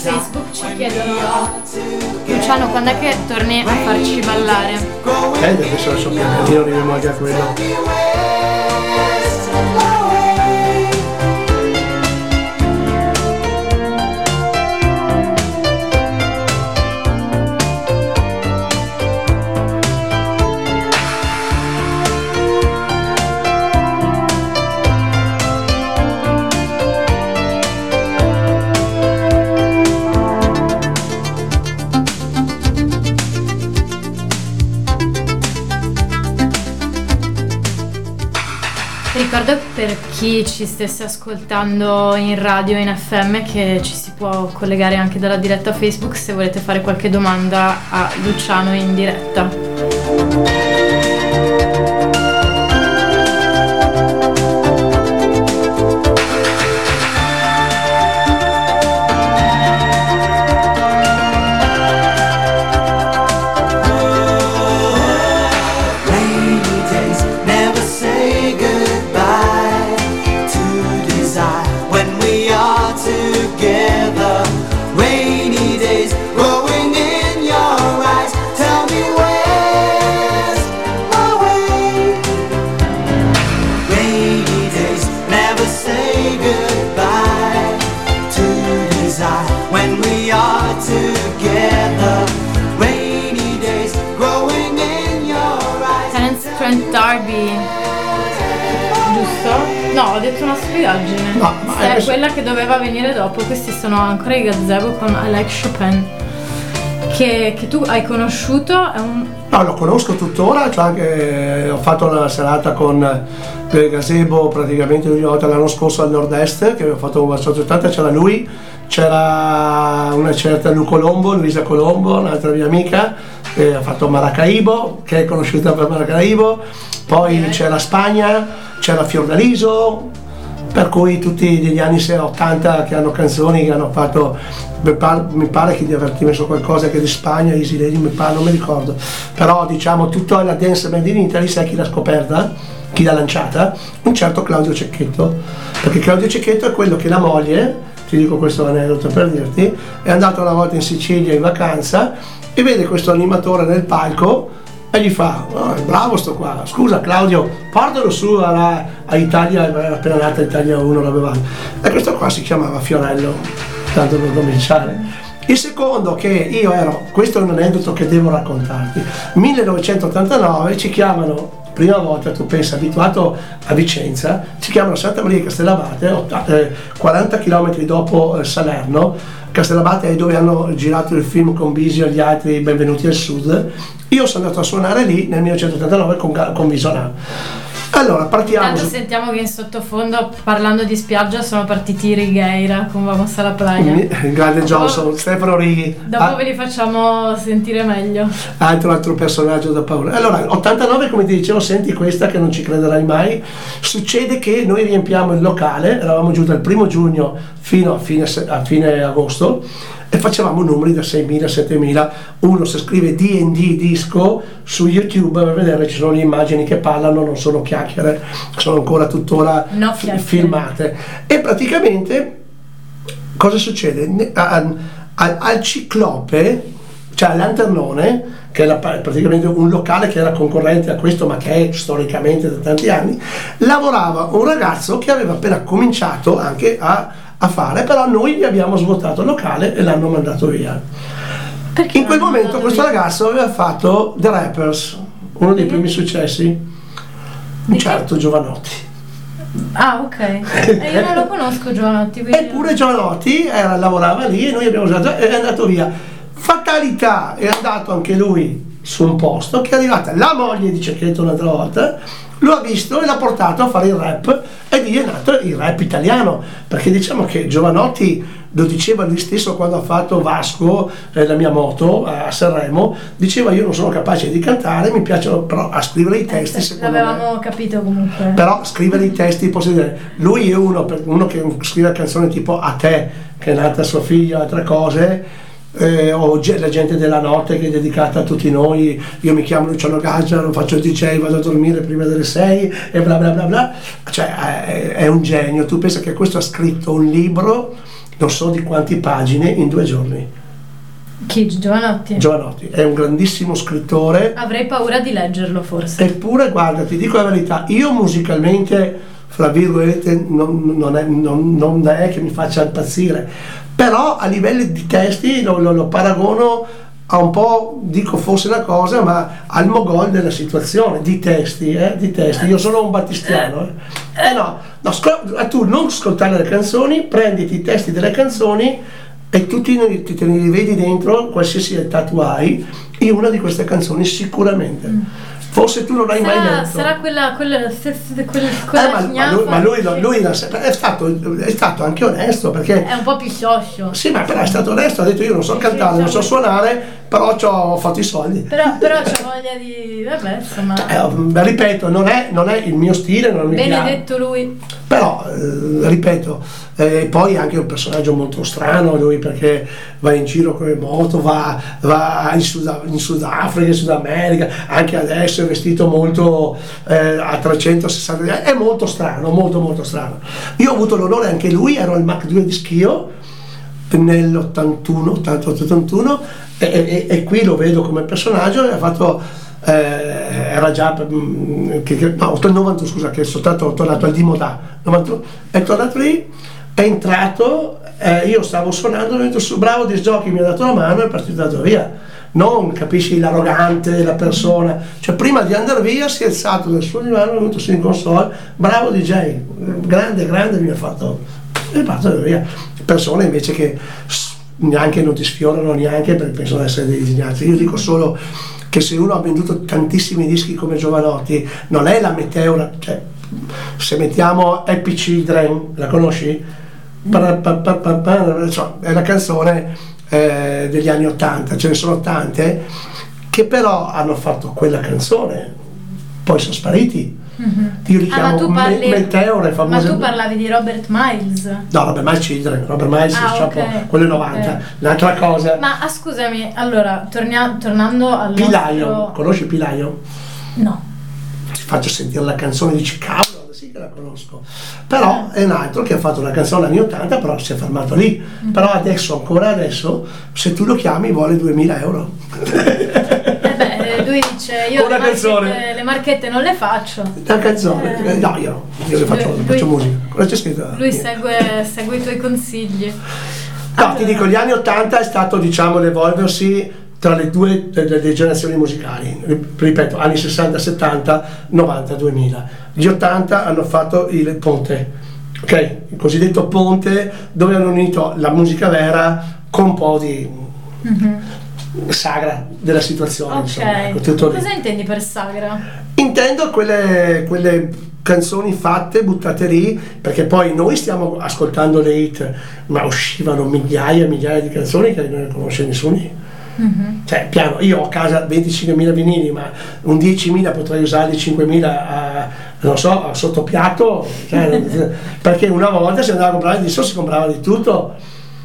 Facebook ci chiedono: Luciano, quando è che torni a farci ballare? Adesso lascio piano, io arriviamo anche a quello. Ricordo per chi ci stesse ascoltando in radio, in FM, che ci si può collegare anche dalla diretta Facebook se volete fare qualche domanda a Luciano in diretta. No, ho detto una stupidaggine. No, ma è quella che doveva venire dopo. Questi sono ancora i Gazebo con I Like Chopin, che tu hai conosciuto. No, lo conosco tuttora, cioè anche, ho fatto una serata con il Gazebo praticamente l'anno scorso al Nordest, che avevo fatto una società, c'era lui, c'era una certa Luisa Colombo, un'altra mia amica, che ha fatto Maracaibo, che è conosciuta per Maracaibo, poi c'era Spagna, c'era Fiordaliso, per cui tutti degli anni 80 che hanno canzoni che hanno fatto, mi pare che di averti messo qualcosa che di Spagna, Easy Lady, mi pare, non mi ricordo, però diciamo tutta la dance band in Italy, sai chi l'ha scoperta, chi l'ha lanciata? Un certo Claudio Cecchetto, perché Claudio Cecchetto è quello che la moglie, ti dico questo aneddoto per dirti, è andato una volta in Sicilia in vacanza e vede questo animatore nel palco e gli fa: oh, è bravo sto qua, scusa Claudio, portalo su a Italia, era appena nata Italia 1, l'avevamo. E questo qua si chiamava Fiorello, tanto per cominciare. Il secondo che io ero, questo è un aneddoto che devo raccontarti, 1989 ci chiamano, prima volta, tu pensi, abituato a Vicenza, ci chiamano Santa Maria di Castellabate, 40 km dopo Salerno. Castellabate è dove hanno girato il film con Bisio e gli altri, Benvenuti al Sud. Io sono andato a suonare lì nel 1989 con Visionari. Allora partiamo. Intanto sentiamo che in sottofondo, parlando di spiaggia, sono partiti i Righeira con Vamos alla Playa. Il grande Johnson, dopo, Stefano Righi. Dopo ve li facciamo sentire meglio. Altro personaggio da paura. Allora, 89, come ti dicevo, senti questa che non ci crederai mai. Succede che noi riempiamo il locale, eravamo giù dal 1 giugno fino a fine agosto, e facevamo numeri da 6.000, 7.000, uno se scrive D&D disco su YouTube per vedere, ci sono le immagini che parlano, non sono chiacchiere, sono ancora tuttora filmate. E praticamente cosa succede? Al Ciclope, cioè all'Anternone, che era praticamente un locale che era concorrente a questo, ma che è storicamente da tanti anni, lavorava un ragazzo che aveva appena cominciato anche a fare, però noi gli abbiamo svuotato il locale e l'hanno mandato via. Perché in quel momento questo ragazzo aveva fatto The Rappers, uno dei primi successi, un certo Jovanotti. Ah, ok. E io non lo conosco Jovanotti. Eppure Jovanotti lavorava lì e noi abbiamo usato, è andato via. Fatalità, è andato anche lui su un posto, che è arrivata la moglie di Cecchetto un'altra volta, lo ha visto e l'ha portato a fare il rap, e lì è nato il rap italiano, perché diciamo che Jovanotti lo diceva lui stesso quando ha fatto Vasco, la mia moto, a Sanremo, diceva: io non sono capace di cantare, mi piace però a scrivere i testi, secondo me. L'avevamo capito comunque. Però scrivere i testi, posso dire, lui è uno che scrive canzoni tipo A te, che è nata sua figlia, altre cose, o la gente della notte che è dedicata a tutti noi, io mi chiamo Luciano Gaggia, non faccio il DJ, vado a dormire prima delle 6 e bla bla bla bla, cioè è un genio. Tu pensa che questo ha scritto un libro non so di quante pagine in 2 giorni. Chi? Jovanotti? Jovanotti è un grandissimo scrittore. Avrei paura di leggerlo forse. Eppure guarda, ti dico la verità, io musicalmente, fra virgolette, non è che mi faccia impazzire, però a livello di testi lo paragono a un po', dico forse una cosa, ma al Mogol della situazione, di testi, io sono un battistiano. Tu non ascoltare le canzoni, prenditi i testi delle canzoni e tu te ne rivedi dentro, qualsiasi età tu hai, in una di queste canzoni sicuramente. Forse tu non l'hai mai detto. Sarà quella, ma lui è stato anche onesto, perché è un po' più scioccio. Sì, ma però è stato onesto, ha detto io non so cantare, non so suonare, però ho fatto i soldi. Però c'ho voglia di... vabbè, insomma... ripeto, non è il mio stile, non mi piace. Benedetto lui. Però, ripeto... poi anche un personaggio molto strano lui, perché va in giro con le moto, va in Sudafrica, in Sud America, anche adesso è vestito molto a 360, è molto strano, molto strano. Io ho avuto l'onore, anche lui, ero al Mach 2 di Schio nell'81 e qui lo vedo come personaggio, e ha fatto... era già che sono tornato al Dimodà, è tornato lì, è entrato, io stavo suonando, ho detto su bravo disc jockey, mi ha dato la mano e è partito via. Non capisci l'arrogante della persona, cioè prima di andare via si è alzato dal suo divano, è venuto su in console, bravo DJ, grande, mi ha fatto, e è partito via. Persone invece che neanche non ti sfiorano neanche, perché pensano di essere dei disegnati. Io dico solo che se uno ha venduto tantissimi dischi come Jovanotti, non è la meteora, cioè se mettiamo Happy Children, la conosci? È la canzone degli anni 80, ce ne sono tante che però hanno fatto quella canzone, poi sono spariti. Io li chiamo meteore famoso. Ma tu parlavi di Robert Miles? No, Robert Miles okay. Quello è 90, okay. Un'altra cosa. Ma scusami, allora tornando al Pilaio, nostro... conosci Pilaio? No. Ti faccio sentire la canzone, dici cavolo, sì che la conosco. Però è un altro che ha fatto una canzone anni 80, però si è fermato lì. Però adesso, se tu lo chiami vuole 2000 euro. Lui dice io le marchette non le faccio, la canzone no, io le faccio, lui, faccio musica. Cosa c'è scritto? Lui segue i tuoi consigli. Ti dico, gli anni 80 è stato, diciamo, l'evolversi tra le due le generazioni musicali, ripeto, anni 60 70 90 2000. Gli 80 hanno fatto il ponte, ok, il cosiddetto ponte, dove hanno unito la musica vera con un po' di sagra della situazione. Ok, insomma, ecco, tutto. Cosa intendi per sagra? Intendo quelle canzoni fatte, buttate lì, perché poi noi stiamo ascoltando le hit, ma uscivano migliaia e migliaia di canzoni che non ne conosce nessuno. Cioè, piano, io ho a casa 25.000 vinili, ma un 10.000 potrei usarli, 5.000 a sottopiatto, cioè, perché una volta si andava a comprare di disco, si comprava di tutto.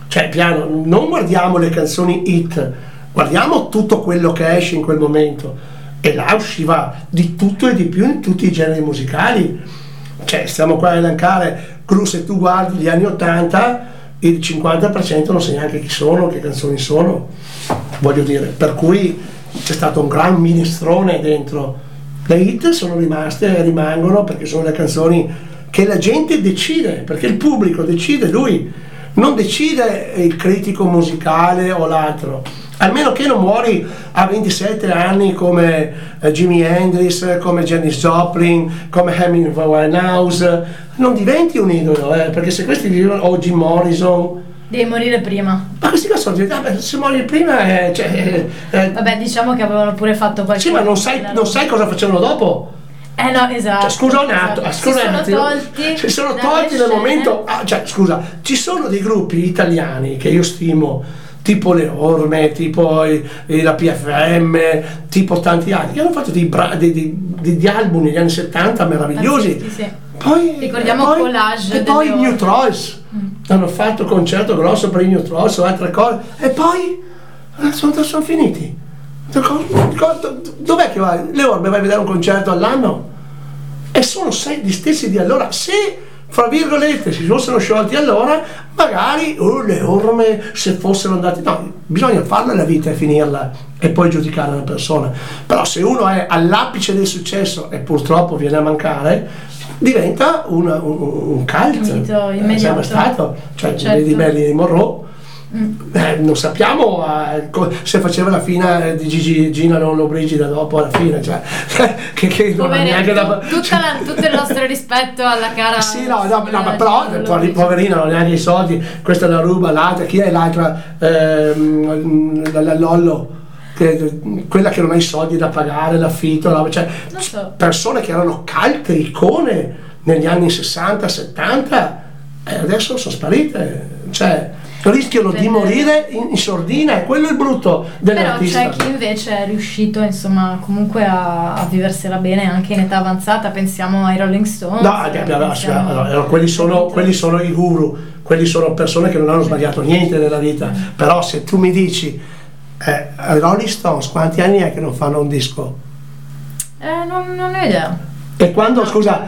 Cioè, piano, non guardiamo le canzoni hit, guardiamo tutto quello che esce in quel momento, e là usciva di tutto e di più in tutti i generi musicali. Cioè, stiamo qua a elencare, se tu guardi gli anni 80, il 50% non sa neanche chi sono, che canzoni sono, voglio dire, per cui c'è stato un gran minestrone dentro. Le hit sono rimaste e rimangono, perché sono le canzoni che la gente decide, perché il pubblico decide lui, non decide il critico musicale o l'altro. Almeno che non muori a 27 anni come Jimi Hendrix, come Janis Joplin, come Amy Winehouse, non diventi un idolo, perché se questi vivono, o Jim Morrison, devi morire prima. Ma questi qua sono diventati, se muori prima vabbè, diciamo che avevano pure fatto qualcosa. Sì, ma non sai cosa facevano dopo. No, esatto. Cioè, scusa un attimo, si sono tolti nel momento, ci sono dei gruppi italiani che io stimo, tipo le Orme, tipo la PFM, tipo tanti altri, che hanno fatto degli album negli anni 70 meravigliosi. Sì. Poi, ricordiamo Collage. E poi i New Trolls hanno fatto un concerto grosso per i New Trolls o altre cose, e poi sono finiti. Dov'è che vai? Le Orme vai a vedere un concerto all'anno? E sono gli stessi di allora. Se fra virgolette si fossero sciolti allora, magari le orme se fossero andate, no, bisogna farla la vita e finirla e poi giudicare la persona, però se uno è all'apice del successo e purtroppo viene a mancare, diventa un cult, è sempre stato, cioè certo. Lady Belli e Monroe, non sappiamo se faceva la fine di Gigi Gina Lollobrigida dopo alla fine, cioè che non ha neanche da... tutto il nostro rispetto alla cara. Sì, no, ma però poverina non ha neanche i soldi, questa la ruba, l'altra, chi è l'altra? La Lollo, quella che non ha i soldi da pagare l'affitto, cioè non so. Persone che erano calte icone negli anni 60-70 e adesso sono sparite, cioè rischiano di morire in sordina, e quello è il brutto dell'artista. Però c'è chi invece è riuscito, insomma, comunque a viversela bene anche in età avanzata, pensiamo ai Rolling Stones. No, quelli sono i guru, quelli sono persone che non hanno sbagliato niente nella vita, però se tu mi dici Rolling Stones quanti anni è che non fanno un disco? Non ho idea. E quando, scusa,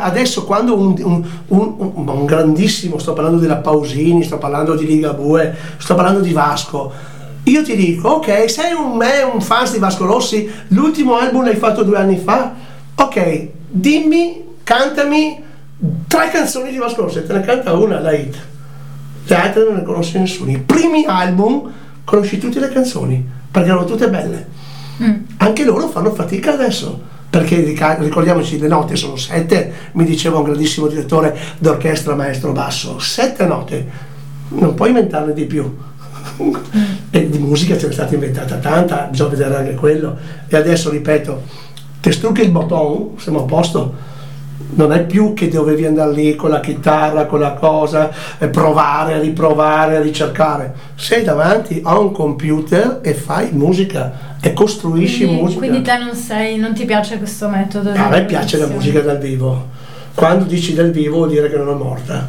adesso quando un grandissimo, sto parlando della Pausini, sto parlando di Ligabue, sto parlando di Vasco, io ti dico, ok, sei un fan di Vasco Rossi, l'ultimo album l'hai fatto 2 anni fa, ok, dimmi, cantami 3 canzoni di Vasco Rossi, te ne canta una, la hit, le altre non ne conosci nessuno, i primi album conosci tutte le canzoni, perché erano tutte belle, anche loro fanno fatica adesso. Perché ricordiamoci, le note sono 7, mi diceva un grandissimo direttore d'orchestra, maestro basso, 7 note, non puoi inventarne di più. E di musica ce n'è stata inventata tanta, bisogna vedere anche quello. E adesso ripeto, te strucchi il bottone, siamo a posto. Non è più che dovevi andare lì con la chitarra, con la cosa, e provare, riprovare, ricercare. Sei davanti a un computer e fai musica. E costruisci musica. Quindi te non ti piace questo metodo? A me piace la musica dal vivo. Quando dici dal vivo vuol dire che non è morta.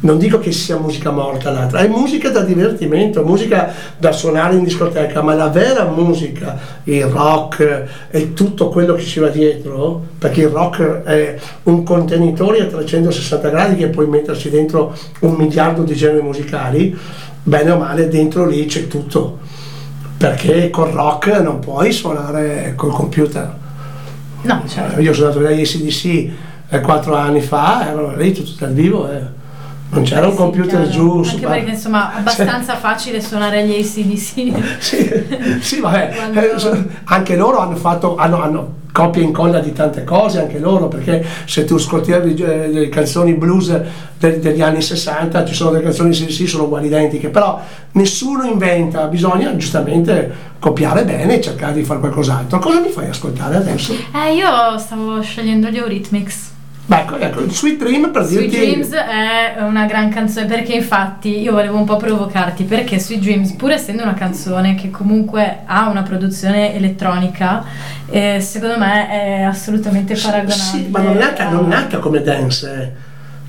Non dico che sia musica morta l'altra, è musica da divertimento, musica da suonare in discoteca, ma la vera musica, il rock e tutto quello che ci va dietro, perché il rock è un contenitore a 360 gradi che puoi metterci dentro 1 miliardo di generi musicali, bene o male dentro lì c'è tutto. Perché col rock non puoi suonare col computer. No, certo. Io sono andato a vedere gli ACDC 4 anni fa, erano lì tutto dal vivo, non c'era un computer giù. Anche perché insomma è abbastanza facile suonare gli ACDC. Sì, vabbè. Quando... Anche loro hanno copia e incolla di tante cose, anche loro, perché se tu ascolti le canzoni blues degli anni 60, ci sono delle canzoni sì, sono uguali, identiche, però nessuno inventa, bisogna giustamente copiare bene e cercare di fare qualcos'altro. Cosa mi fai ascoltare adesso? Io stavo scegliendo gli Eurythmics. Beh, ecco, Sweet Dream per dirti... Sweet Dreams è una gran canzone, perché infatti io volevo un po' provocarti, perché Sweet Dreams, pur essendo una canzone che comunque ha una produzione elettronica, secondo me è assolutamente paragonabile. Sì, ma non nata come dance,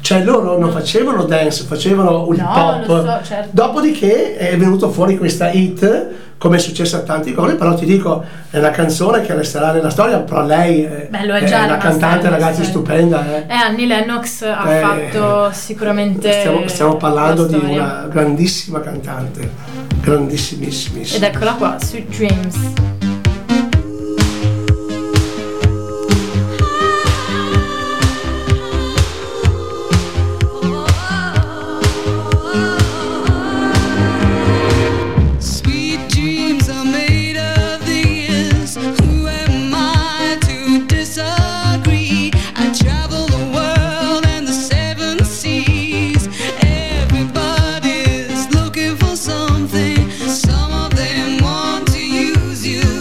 cioè loro non facevano dance, facevano un pop, lo so, certo. Dopodiché è venuto fuori questa hit, come è successo a tanti gol, però ti dico, è una canzone che resterà nella storia, però lei è una cantante, ragazzi, stupenda. Annie Lennox ha fatto sicuramente... Stiamo parlando di una grandissima cantante, grandissimissima. Ed eccola qua, Sweet Dreams. Something, some of them want to use you.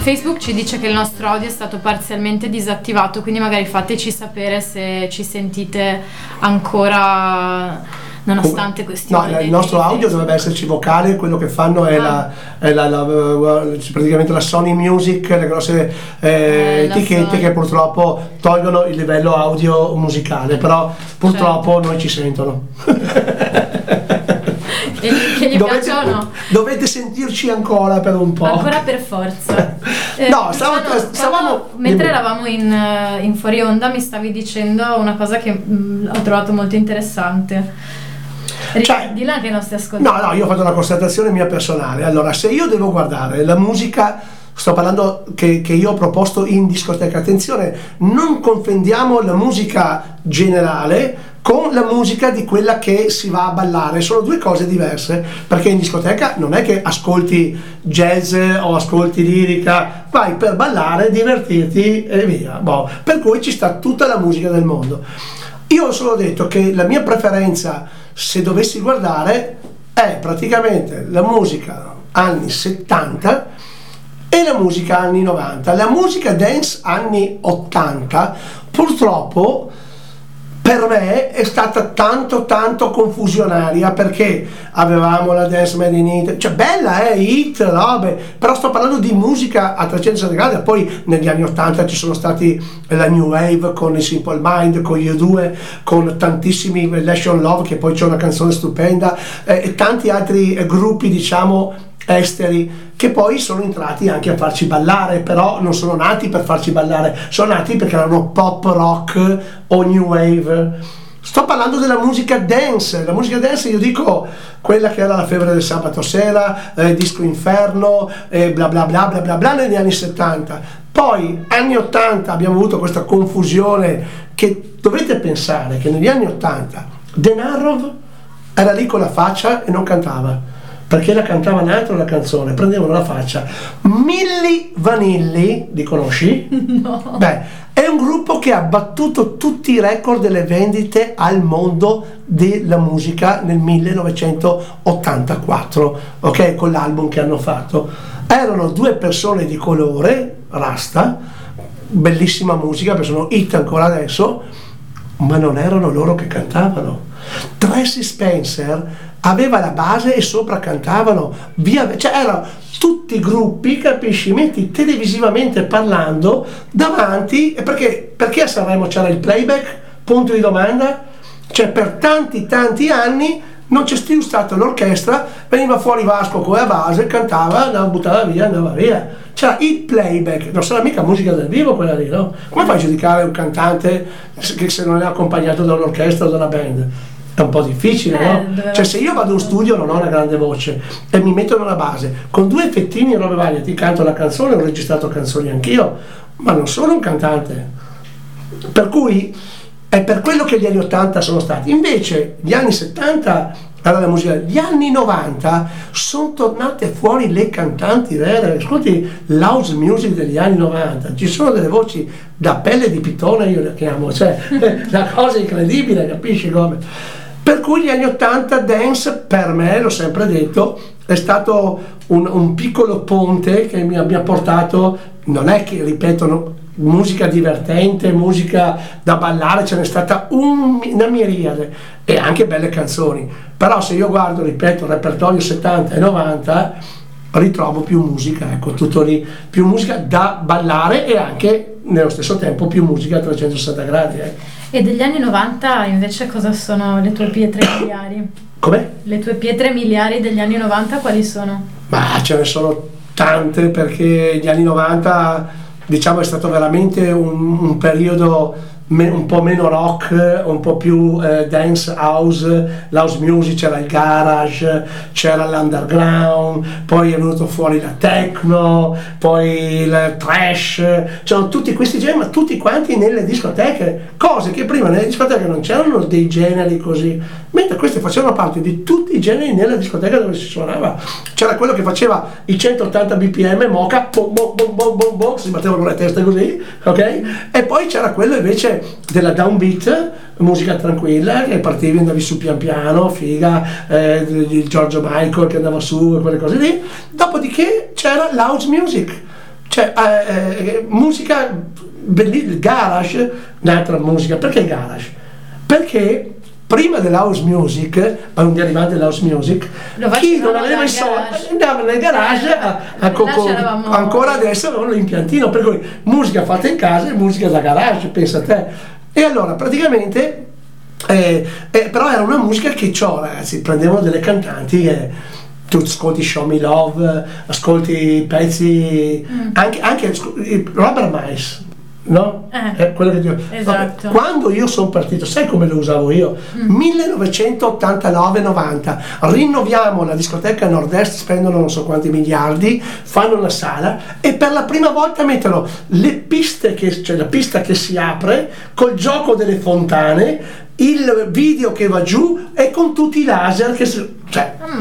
Facebook ci dice che il nostro audio è stato parzialmente disattivato, quindi magari fateci sapere se ci sentite ancora nonostante questi. No, il nostro audio dovrebbe esserci vocale, quello che fanno è praticamente la Sony Music, le grosse etichette che purtroppo tolgono il livello audio musicale, però purtroppo noi ci sentono. Che gli piacciono? Dovete sentirci ancora per un po'. Ancora per forza. No, stavamo mentre eravamo in fuori onda mi stavi dicendo una cosa che ho trovato molto interessante. Cioè, di là che non stai ascoltando. No, io ho fatto una constatazione mia personale. Allora, se io devo guardare la musica, sto parlando che io ho proposto in discoteca, attenzione, non confondiamo la musica generale con la musica di quella che si va a ballare, sono due cose diverse, perché in discoteca non è che ascolti jazz o ascolti lirica, vai per ballare, divertirti e via, boh. Per cui ci sta tutta la musica del mondo. Io ho solo detto che la mia preferenza, se dovessi guardare, è praticamente la musica anni 70 e la musica anni 90. La musica dance anni 80 purtroppo per me è stata tanto confusionaria, perché avevamo la Dance Made in Italy, cioè bella hit, robe, però sto parlando di musica a 360 gradi. Poi negli anni 80 ci sono stati la New Wave con i Simple Mind, con gli U2, con tantissimi Nation Love, che poi c'è una canzone stupenda, e tanti altri gruppi, diciamo, esteri, che poi sono entrati anche a farci ballare, però non sono nati per farci ballare, sono nati perché erano pop rock o new wave. Sto parlando della musica dance, la musica dance, io dico quella che era la febbre del sabato sera, disco inferno, bla bla bla negli anni 70. Poi anni 80 abbiamo avuto questa confusione, che dovete pensare che negli anni 80 Denarov era lì con la faccia e non cantava, perché la cantava un altro la canzone, prendevano la faccia. Milli Vanilli, li conosci? No. Beh, è un gruppo che ha battuto tutti i record delle vendite al mondo della musica nel 1984, ok? Con l'album che hanno fatto. Erano due persone di colore, rasta, bellissima musica, perché sono hit ancora adesso, ma non erano loro che cantavano. Tracy Spencer aveva la base e sopra cantavano, cioè erano tutti gruppi, capisci, metti televisivamente parlando davanti, perché a Sanremo c'era il playback, punto di domanda, cioè per tanti anni non c'è più stata l'orchestra, veniva fuori Vasco con la base, cantava, buttava via, andava via, c'era il playback, non sarà mica musica dal vivo quella lì, no? Come fai a giudicare un cantante che se non è accompagnato da un'orchestra o da una band? È un po' difficile, no? Cioè se io vado in studio non ho una grande voce e mi mettono la base con due effettini e robe varie, ti canto la canzone, ho registrato canzoni anch'io, ma non sono un cantante, per cui è per quello che gli anni 80 sono stati. Invece gli anni 70 era la musica, gli anni 90 sono tornate fuori le cantanti vere, ascolti l'house music degli anni 90, ci sono delle voci da pelle di pitone, io le chiamo, cioè una cosa incredibile, capisci come? Per cui gli anni 80 dance per me, l'ho sempre detto, è stato un piccolo ponte che mi ha portato, non è che, ripeto, musica divertente, musica da ballare, ce n'è stata una miriade e anche belle canzoni, però se io guardo, ripeto, il repertorio 70 e 90 ritrovo più musica, ecco, tutto lì, più musica da ballare e anche nello stesso tempo più musica a 360 gradi, ecco. E degli anni 90 invece cosa sono le tue pietre miliari? Come? Le tue pietre miliari degli anni 90 quali sono? Ma ce ne sono tante, perché gli anni 90, diciamo, è stato veramente un periodo un po' meno rock, un po' più dance house, house music, c'era il garage, c'era l'underground, poi è venuto fuori la techno, poi il trash, c'erano tutti questi generi, ma tutti quanti nelle discoteche, cose che prima nelle discoteche non c'erano dei generi così, mentre questi facevano parte di tutti i generi nella discoteca dove si suonava. C'era quello che faceva i 180 bpm moca, bom bom bom bom bom bom, si battevano le teste così, ok? E poi c'era quello invece della downbeat, musica tranquilla, che partivi, andavi su pian piano, figa, il Giorgio Michael che andava su e quelle cose lì. Dopodiché c'era l'house music, cioè musica il garage, un'altra musica. Perché garage? Perché prima dell'house music, ma non arrivati dell'house music, chi non aveva i soldi andava nel garage ancora adesso avevano l'impiantino, per cui musica fatta in casa e musica da garage, pensa a te. E allora praticamente però era una musica che ragazzi, prendevano delle cantanti che tu ascolti Show Me Love, ascolti pezzi, anche Robert Miles, no? Quello che dico. Esatto. Quando io sono partito, sai come lo usavo io? 1989-90, rinnoviamo la discoteca Nordest, spendono non so quanti miliardi, fanno una sala e per la prima volta mettono le piste, cioè la pista che si apre col gioco delle fontane, il video che va giù e con tutti i laser che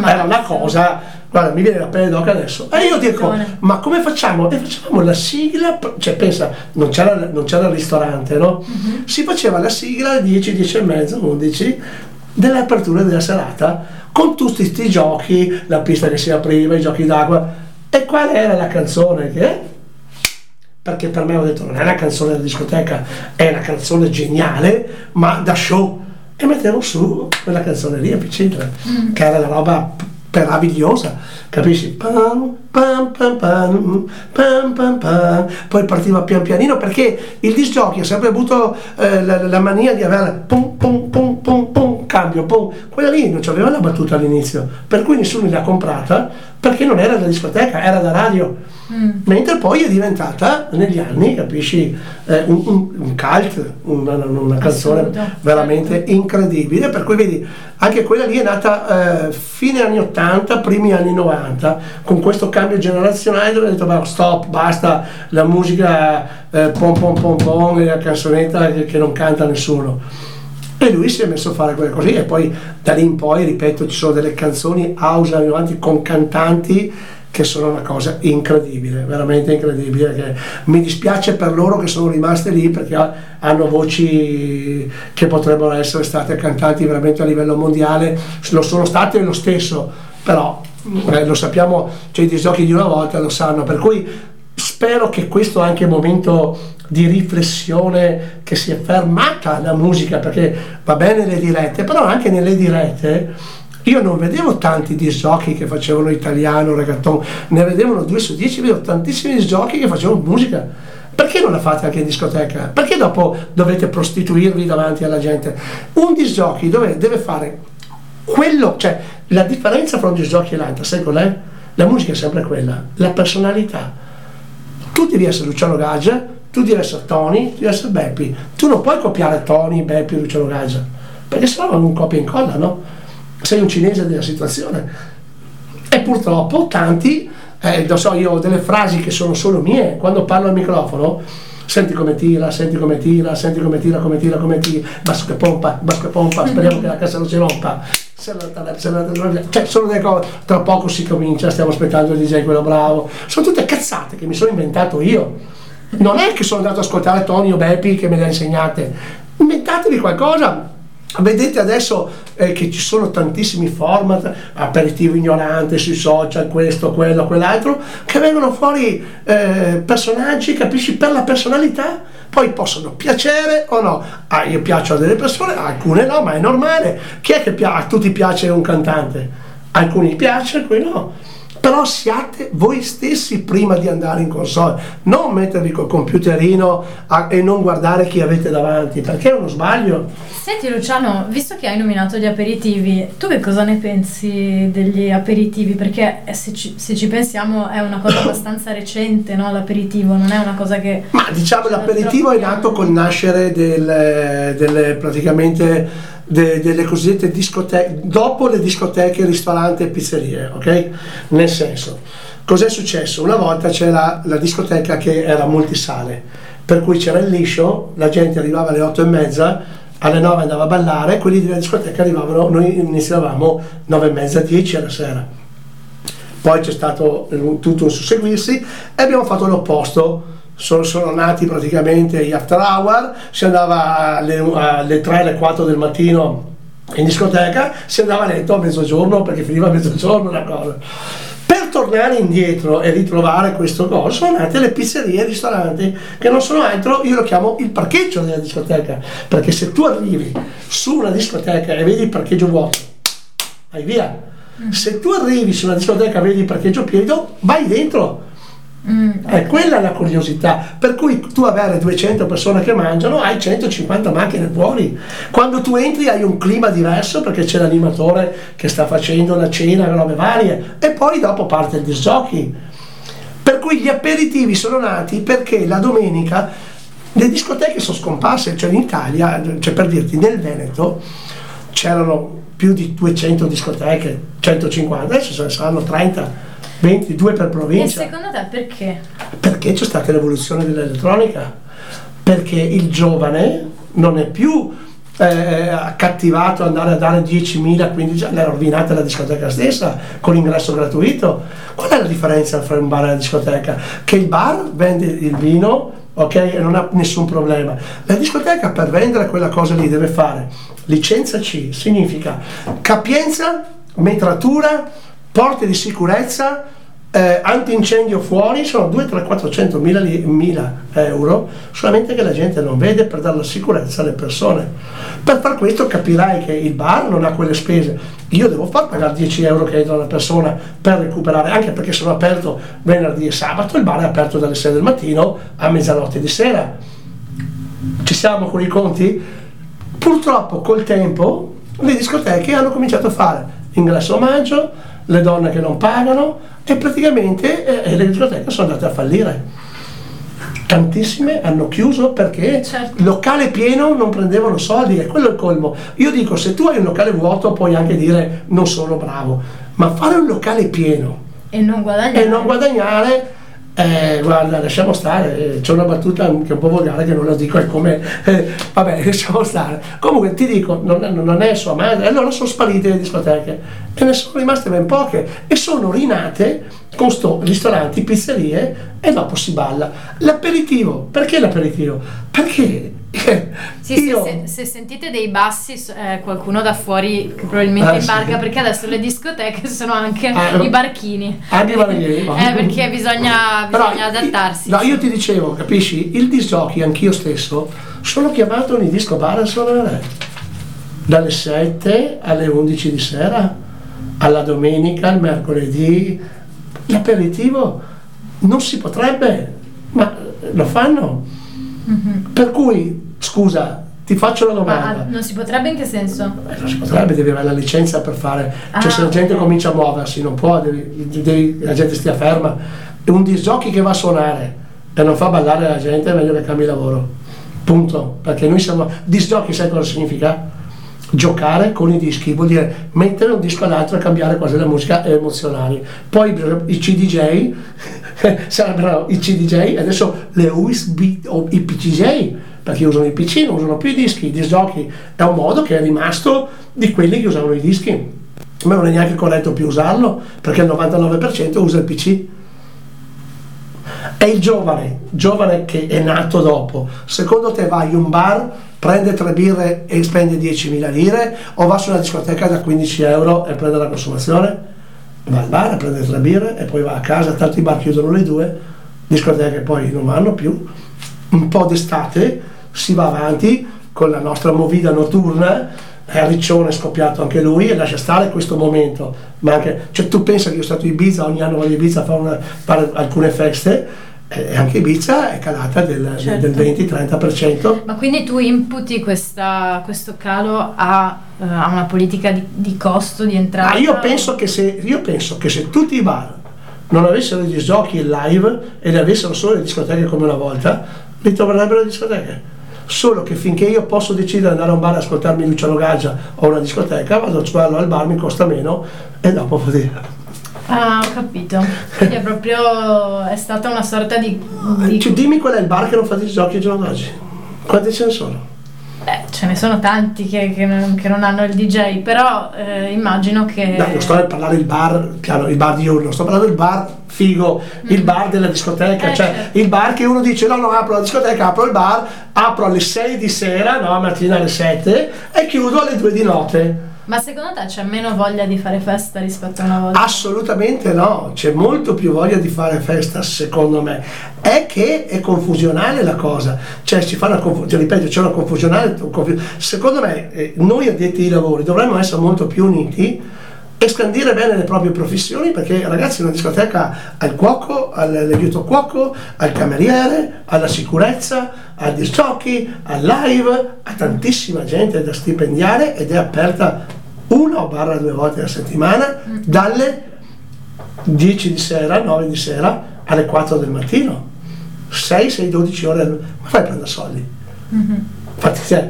era una cosa, guarda, mi viene la pelle d'oca adesso. E io dico, ma come facciamo? E facevamo la sigla, cioè pensa, non c'era il ristorante, no? Si faceva la sigla alle 10, 10 e mezzo, 11 dell'apertura della serata, con tutti questi giochi, la pista che si apriva, i giochi d'acqua. E qual era la canzone che? Perché per me, ho detto, non è una canzone della discoteca, è una canzone geniale, ma da show. E mettevo su quella canzone lì a Vicenza, che era una roba meravigliosa, capisci? Pam, pam, pam, pam, pam, pam, pam. Poi partiva pian pianino, perché il disc jockey ha sempre avuto la mania di avere pum, pum, pum, pum, pum, cambio, pum. Quella lì non c'aveva la battuta all'inizio, per cui nessuno l'ha comprata, perché non era da discoteca, era da radio. Mentre poi è diventata negli anni, capisci, un cult, una canzone veramente incredibile, per cui vedi, anche quella lì è nata fine anni 80, primi anni 90, con questo cambio generazionale dove ho detto stop, basta la musica pom pom pom pom e la canzonetta che non canta nessuno. E lui si è messo a fare quelle cose e poi da lì in poi, ripeto, ci sono delle canzoni house anni 90 con cantanti che sono una cosa incredibile, veramente incredibile, che mi dispiace per loro che sono rimaste lì, perché hanno voci che potrebbero essere state cantanti veramente a livello mondiale, lo sono state lo stesso, però lo sappiamo, cioè i disgiochi di una volta lo sanno, per cui spero che questo anche momento di riflessione, che si è fermata la musica, perché va bene le dirette, però anche nelle dirette io non vedevo tanti disc jockey che facevano italiano, reggaeton, ne vedevano 2 su 10, vedo tantissimi disc jockey che facevano musica. Perché non la fate anche in discoteca? Perché dopo dovete prostituirvi davanti alla gente? Un disc jockey deve fare quello, cioè la differenza fra un disc jockey e l'altro, sai qual è? La musica è sempre quella, la personalità. Tu devi essere Luciano Gaggia, tu devi essere Tony, tu devi essere Beppi. Tu non puoi copiare Tony, Beppi, Luciano Gaggia, perché sennò non copia e incolla, no? Sei un cinese della situazione. E purtroppo tanti, lo so, io ho delle frasi che sono solo mie, quando parlo al microfono, senti come tira, senti come tira, senti come tira, basco e pompa, speriamo che la cassa non ci rompa. Cioè sono delle cose, tra poco si comincia, stiamo aspettando il DJ quello bravo, sono tutte cazzate che mi sono inventato io. Non è che sono andato ad ascoltare Tony o Beppi che me le ha insegnate, inventatevi qualcosa. Vedete adesso che ci sono tantissimi format, aperitivo ignorante sui social, questo, quello, quell'altro, che vengono fuori personaggi, capisci, per la personalità, poi possono piacere o no. Ah, io piaccio a delle persone, alcune no, ma è normale. Chi è che a tutti piace un cantante? Alcuni piace, alcuni no. Però siate voi stessi prima di andare in console, non mettervi col computerino e non guardare chi avete davanti, perché è uno sbaglio. Senti Luciano, visto che hai nominato gli aperitivi, tu che cosa ne pensi degli aperitivi? Perché se ci pensiamo è una cosa abbastanza recente, no? L'aperitivo non è una cosa che... Ma diciamo l'aperitivo è nato col nascere delle cosiddette discoteche, dopo le discoteche, ristoranti e pizzerie, ok? Nel senso, cos'è successo? Una volta c'era la discoteca che era multisale, per cui c'era il liscio, la gente arrivava alle 8:30, alle 9 andava a ballare, quelli della discoteca arrivavano, noi iniziavamo 9:30, 10 alla sera. Poi c'è stato tutto un susseguirsi e abbiamo fatto l'opposto. Sono nati praticamente gli after hour, si andava alle 3, alle 4 del mattino in discoteca, si andava a letto a mezzogiorno perché finiva a mezzogiorno la cosa. Per tornare indietro e ritrovare questo gol, sono nate le pizzerie e i ristoranti, che non sono altro, io lo chiamo il parcheggio della discoteca, perché se tu arrivi su una discoteca e vedi il parcheggio vuoto, vai via. Se tu arrivi su una discoteca e vedi il parcheggio pieno, vai dentro. È quella la curiosità, per cui tu avere 200 persone che mangiano, hai 150 macchine fuori. Quando tu entri hai un clima diverso, perché c'è l'animatore che sta facendo la cena, robe varie, e poi dopo parte il disgiochi. Per cui gli aperitivi sono nati perché la domenica le discoteche sono scomparse, cioè in Italia, cioè per dirti, nel Veneto c'erano più di 200 discoteche, 150, adesso ce ne saranno 30, 22 per provincia. E secondo te perché? Perché c'è stata l'evoluzione dell'elettronica, perché il giovane non è più accattivato ad andare a dare 10.000, 15.000, l'ha rovinata la discoteca stessa con l'ingresso gratuito. Qual è la differenza fra un bar e una discoteca? Che il bar vende il vino, ok, e non ha nessun problema. La discoteca per vendere quella cosa lì deve fare licenza C, significa capienza, metratura, porte di sicurezza, antincendio fuori, sono 200-400 mila euro, solamente che la gente non vede, per dare la sicurezza alle persone. Per far questo capirai che il bar non ha quelle spese. Io devo far pagare 10 euro che entra una persona per recuperare, anche perché sono aperto venerdì e sabato, il bar è aperto dalle 6 del mattino a mezzanotte di sera. Ci siamo con i conti? Purtroppo col tempo le discoteche hanno cominciato a fare ingresso omaggio, le donne che non pagano, e praticamente le discoteche sono andate a fallire. Tantissime hanno chiuso perché certo, locale pieno, non prendevano soldi, e quello è il colmo. Io dico, se tu hai un locale vuoto puoi anche dire non sono bravo, ma fare un locale pieno e non guadagnare guarda, lasciamo stare. C'è una battuta che è un po' volgare, che non la dico, è come vabbè, lasciamo stare. Comunque ti dico, non è sua madre. Allora sono sparite le discoteche e ne sono rimaste ben poche, e sono rinate con ristoranti, pizzerie, e dopo si balla. L'aperitivo, perché l'aperitivo? Perché sì, io... se sentite dei bassi, qualcuno da fuori che probabilmente imbarca, sì, perché adesso le discoteche sono anche i barchini, anche perché bisogna adattarsi. No, io ti dicevo, capisci, il disjockey, anch'io stesso sono chiamato nei disco bar a suonare dalle 7 alle 11 di sera, alla domenica, al mercoledì. L'aperitivo non si potrebbe, ma lo fanno. Per cui, scusa, ti faccio una domanda. Ma non si potrebbe in che senso? Non si potrebbe, devi avere la licenza per fare, cioè se la gente comincia a muoversi non può, la gente stia ferma. Un disjockey che va a suonare e non fa ballare la gente è meglio che cambi lavoro, punto. Perché noi siamo disjockey, sai cosa significa? Giocare con i dischi, vuol dire mettere un disco all'altro e cambiare quasi la musica, emozionali. Poi i CDJ sarebbero i CDJ, adesso le USB o i PCJ, perché usano i PC, non usano più i dischi. I disjockey è un modo che è rimasto di quelli che usavano i dischi, ma non è neanche corretto più usarlo, perché il 99% usa il PC. E il giovane che è nato dopo, secondo te vai in un bar, prende 3 birre e spende 10.000 lire, o va su una discoteca da 15 euro e prende la consumazione? Va al bar, prende 3 birre e poi va a casa. Tanti bar chiudono le 2, discoteche poi non vanno più. Un po' d'estate si va avanti con la nostra movida notturna, Riccione è scoppiato anche lui, e lascia stare questo momento. Ma anche, cioè, tu pensa che io sono stato in Ibiza, ogni anno vado in Ibiza a fare alcune feste, e anche Ibiza è calata certo, del 20-30%. Ma quindi tu imputi questo calo a una politica di costo, di entrata? Ma io penso che se tutti i bar non avessero gli giochi in live e ne avessero solo le discoteche come una volta, li troverebbero le discoteche. Solo che finché io posso decidere di andare a un bar e ascoltarmi Luciano Gaggia o una discoteca, vado a suonarlo al bar, mi costa meno, e dopo vuol dire. Ah, ho capito. Quindi è stata una sorta di... Cioè, dimmi qual è il bar che non fa disgiochi al giorno d'oggi? Quanti ce ne sono? Ce ne sono tanti che non hanno il DJ, però immagino che... Dai, non sto a parlare del bar, piano, il bar diurno, sto parlando del bar figo, il bar della discoteca, cioè il bar che uno dice no, apro la discoteca, apro il bar, apro alle 6 di sera, no, mattina alle 7, e chiudo alle 2 di notte. Ma secondo te c'è meno voglia di fare festa rispetto a una volta? Assolutamente no, c'è molto più voglia di fare festa, secondo me. È che è confusionale la cosa, cioè si fa una confusione, ripeto, c'è una confusionale. Secondo me noi addetti ai lavori dovremmo essere molto più uniti e scandire bene le proprie professioni, perché ragazzi in una discoteca al cuoco, all'aiuto cuoco, al cameriere, alla sicurezza, al disc jockey, al live, a tantissima gente da stipendiare, ed è aperta 1 o 2 volte alla settimana, dalle 10 di sera, 9 di sera, alle 4 del mattino, 6-12 ore, ma fai prendere soldi. Infatti cioè,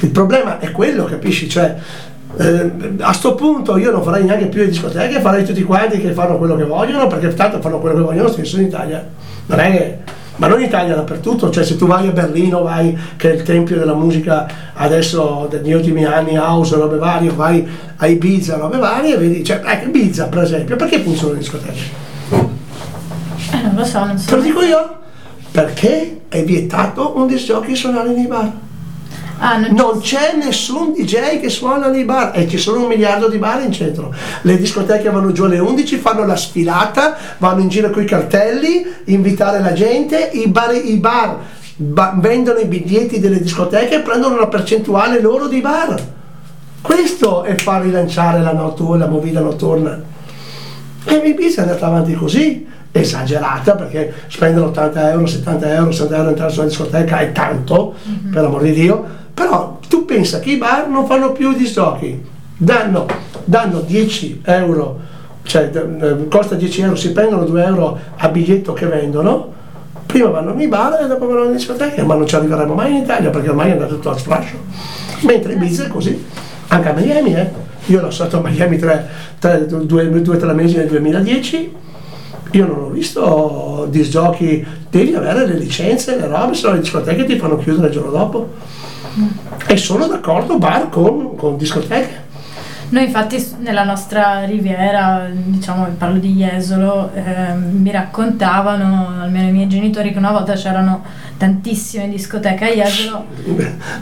il problema è quello, capisci? Cioè, a sto punto io non farei neanche più le discoteche, farei tutti quanti che fanno quello che vogliono, perché tanto fanno quello che vogliono stesso in Italia, non è che... Ma non in Italia, dappertutto, cioè se tu vai a Berlino, vai, che è il tempio della musica adesso degli ultimi anni, house, robe varie, vai a Ibiza, robe varie, vedi, cioè Ibiza per esempio, perché funzionano le discoteche? Non lo so, non so. Te lo dico io, perché è vietato un disc jockey suonare nei bar. Ah, non c'è nessun DJ che suona nei bar, e ci sono 1 miliardo di bar in centro. Le discoteche vanno giù alle 11, fanno la sfilata, vanno in giro coi cartelli, invitare la gente, i bar vendono i biglietti delle discoteche e prendono una percentuale loro di bar. Questo è far rilanciare la movida notturna. E Ibiza è andata avanti così, esagerata, perché spendono 80 euro, 70 euro, 60 euro entrare su una discoteca è tanto, per amor di Dio. Però tu pensa che i bar non fanno più disc jockey, danno 10 euro, cioè costa 10 euro, si prendono 2 euro a biglietto che vendono, prima vanno nei bar e dopo vanno alle discoteche, ma non ci arriveremo mai in Italia perché ormai è andato tutto al sfrascio. Mentre Ibiza è così, anche a Miami, io l'ho stato a Miami 2-3 mesi nel 2010, io non ho visto disc jockey, devi avere le licenze, le robe, se no le discoteche ti fanno chiudere il giorno dopo. E sono d'accordo bar con discoteche. Noi infatti nella nostra riviera, diciamo, parlo di Jesolo, mi raccontavano, almeno i miei genitori, che una volta c'erano tantissime discoteche a Jesolo.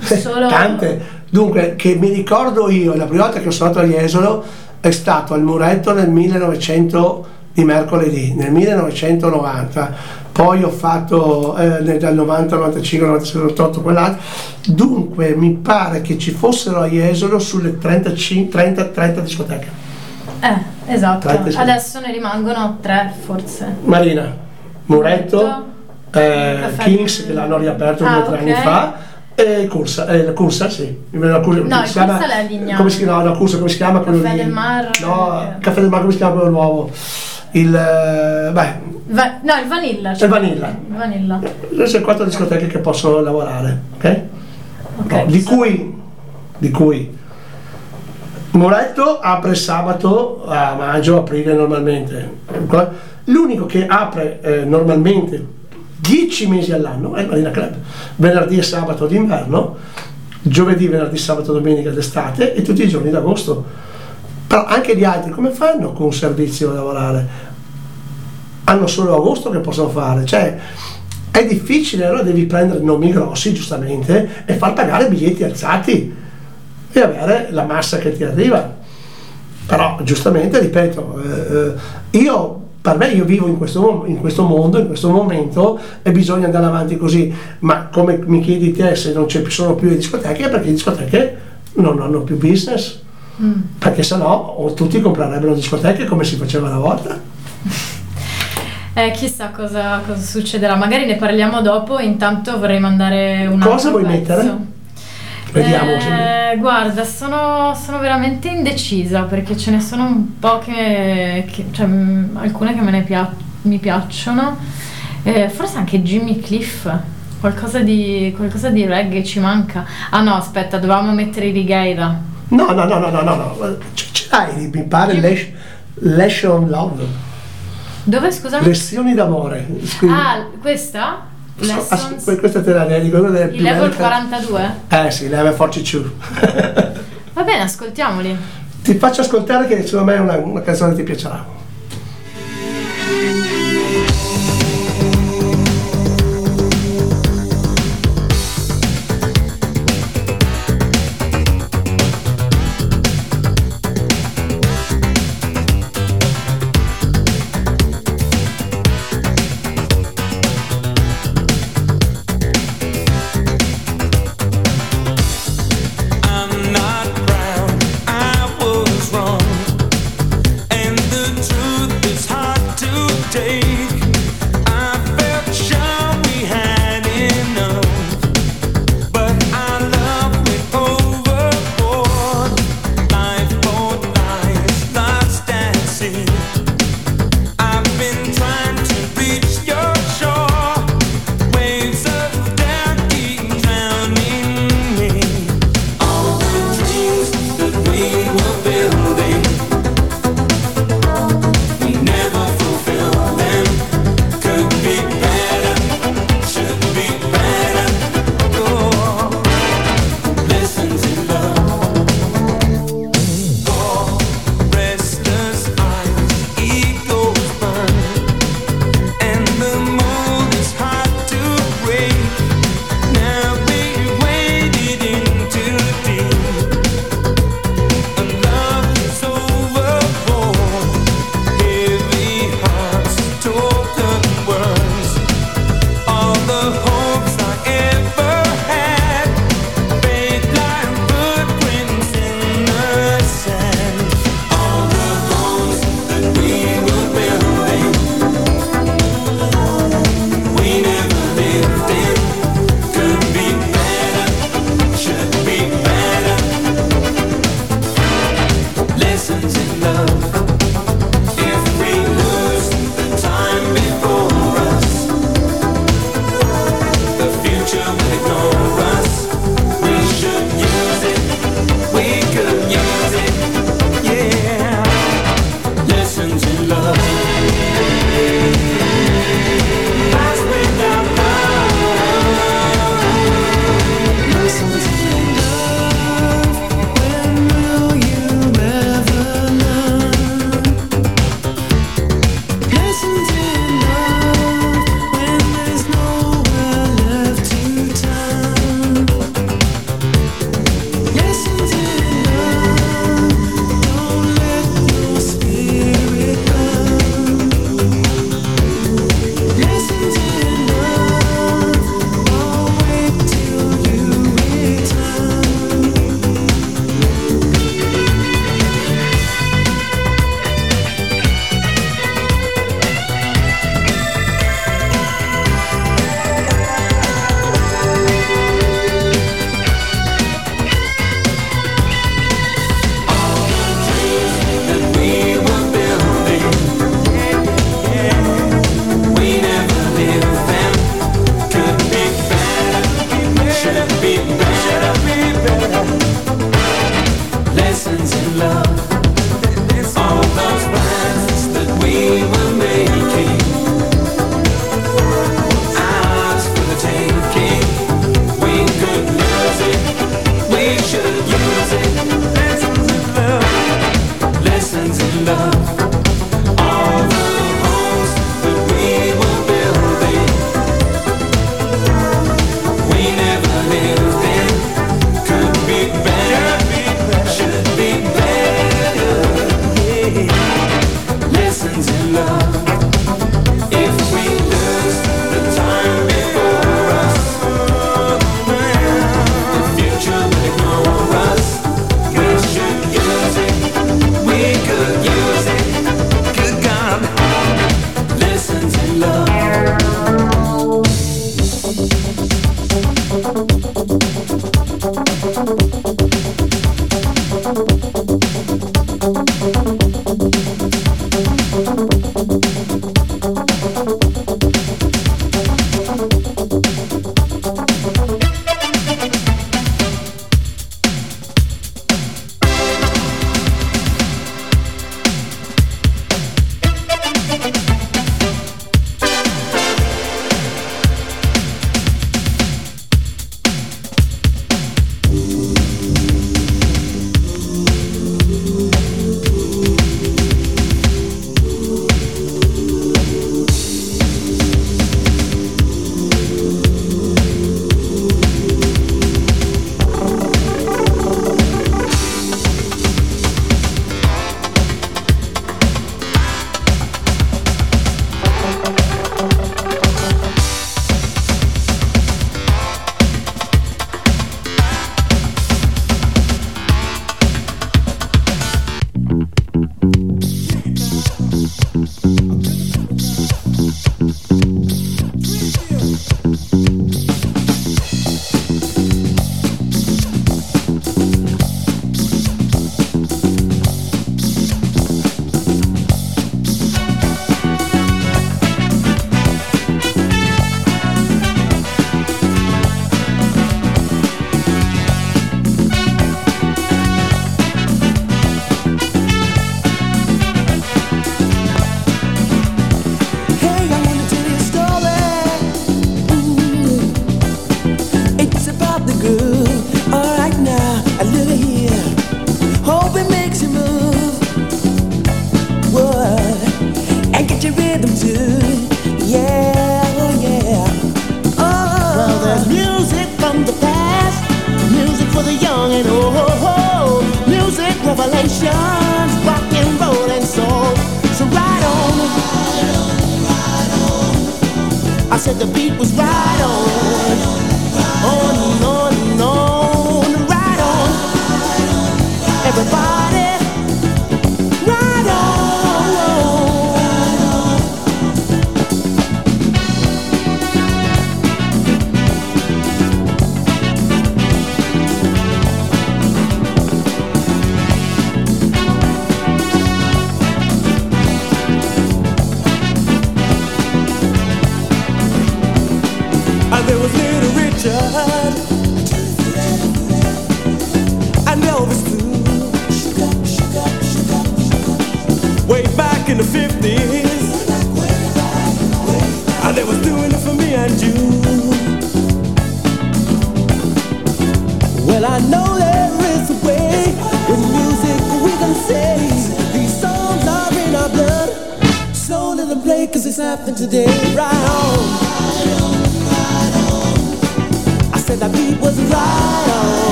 Solo... Tante. Dunque, che mi ricordo io, la prima volta che sono andato a Jesolo è stato al Muretto nel 1900 di mercoledì, nel 1990. Poi ho fatto dal 90, 95, 96, 98, quell'altro. Dunque mi pare che ci fossero a Jesolo sulle 30 discoteche. Esatto, 30 discoteche. Adesso ne rimangono 3 forse. Marina, Muretto, Kings, che l'hanno riaperto 2 o 3 anni fa, e Corsa, sì. Come si chiama? Caffè del Mar. No, Caffè del Mar, come si chiama quello nuovo? Il Vanilla. Cioè il Vanilla. Ci sono 4 discoteche che possono lavorare, ok? No, di cui Moretto apre sabato a maggio, aprile normalmente. L'unico che apre normalmente 10 mesi all'anno è il Marina Club. Venerdì e sabato d'inverno, giovedì, venerdì, sabato, domenica d'estate e tutti i giorni d'agosto. Però anche gli altri come fanno con un servizio a lavorare? Hanno solo agosto che possono fare, cioè è difficile, allora devi prendere nomi grossi giustamente e far pagare biglietti alzati e avere la massa che ti arriva. Però giustamente, ripeto, io vivo in questo mondo, in questo momento, e bisogna andare avanti così. Ma come mi chiedi te se non ci sono più le discoteche, perché le discoteche non hanno più business. Perché sennò tutti comprerebbero discoteche come si faceva una volta. Chissà cosa succederà, magari ne parliamo dopo. Intanto vorrei mandare un altro cosa vuoi pezzo. Mettere? Vediamo. Guarda, sono veramente indecisa perché ce ne sono un po' cioè, alcune che mi piacciono, forse anche Jimmy Cliff. Qualcosa di reggae ci manca. Ah no, aspetta, dovevamo mettere i Righeira. No. Ce l'hai, mi pare, Lesson on Love. Dove, scusami? Lezioni d'amore. Scusi. Ah, questa? Questa te la dedico. Il level 42? Sì, level 42. Va bene, ascoltiamoli. Ti faccio ascoltare che secondo me è una canzone che ti piacerà. Jack,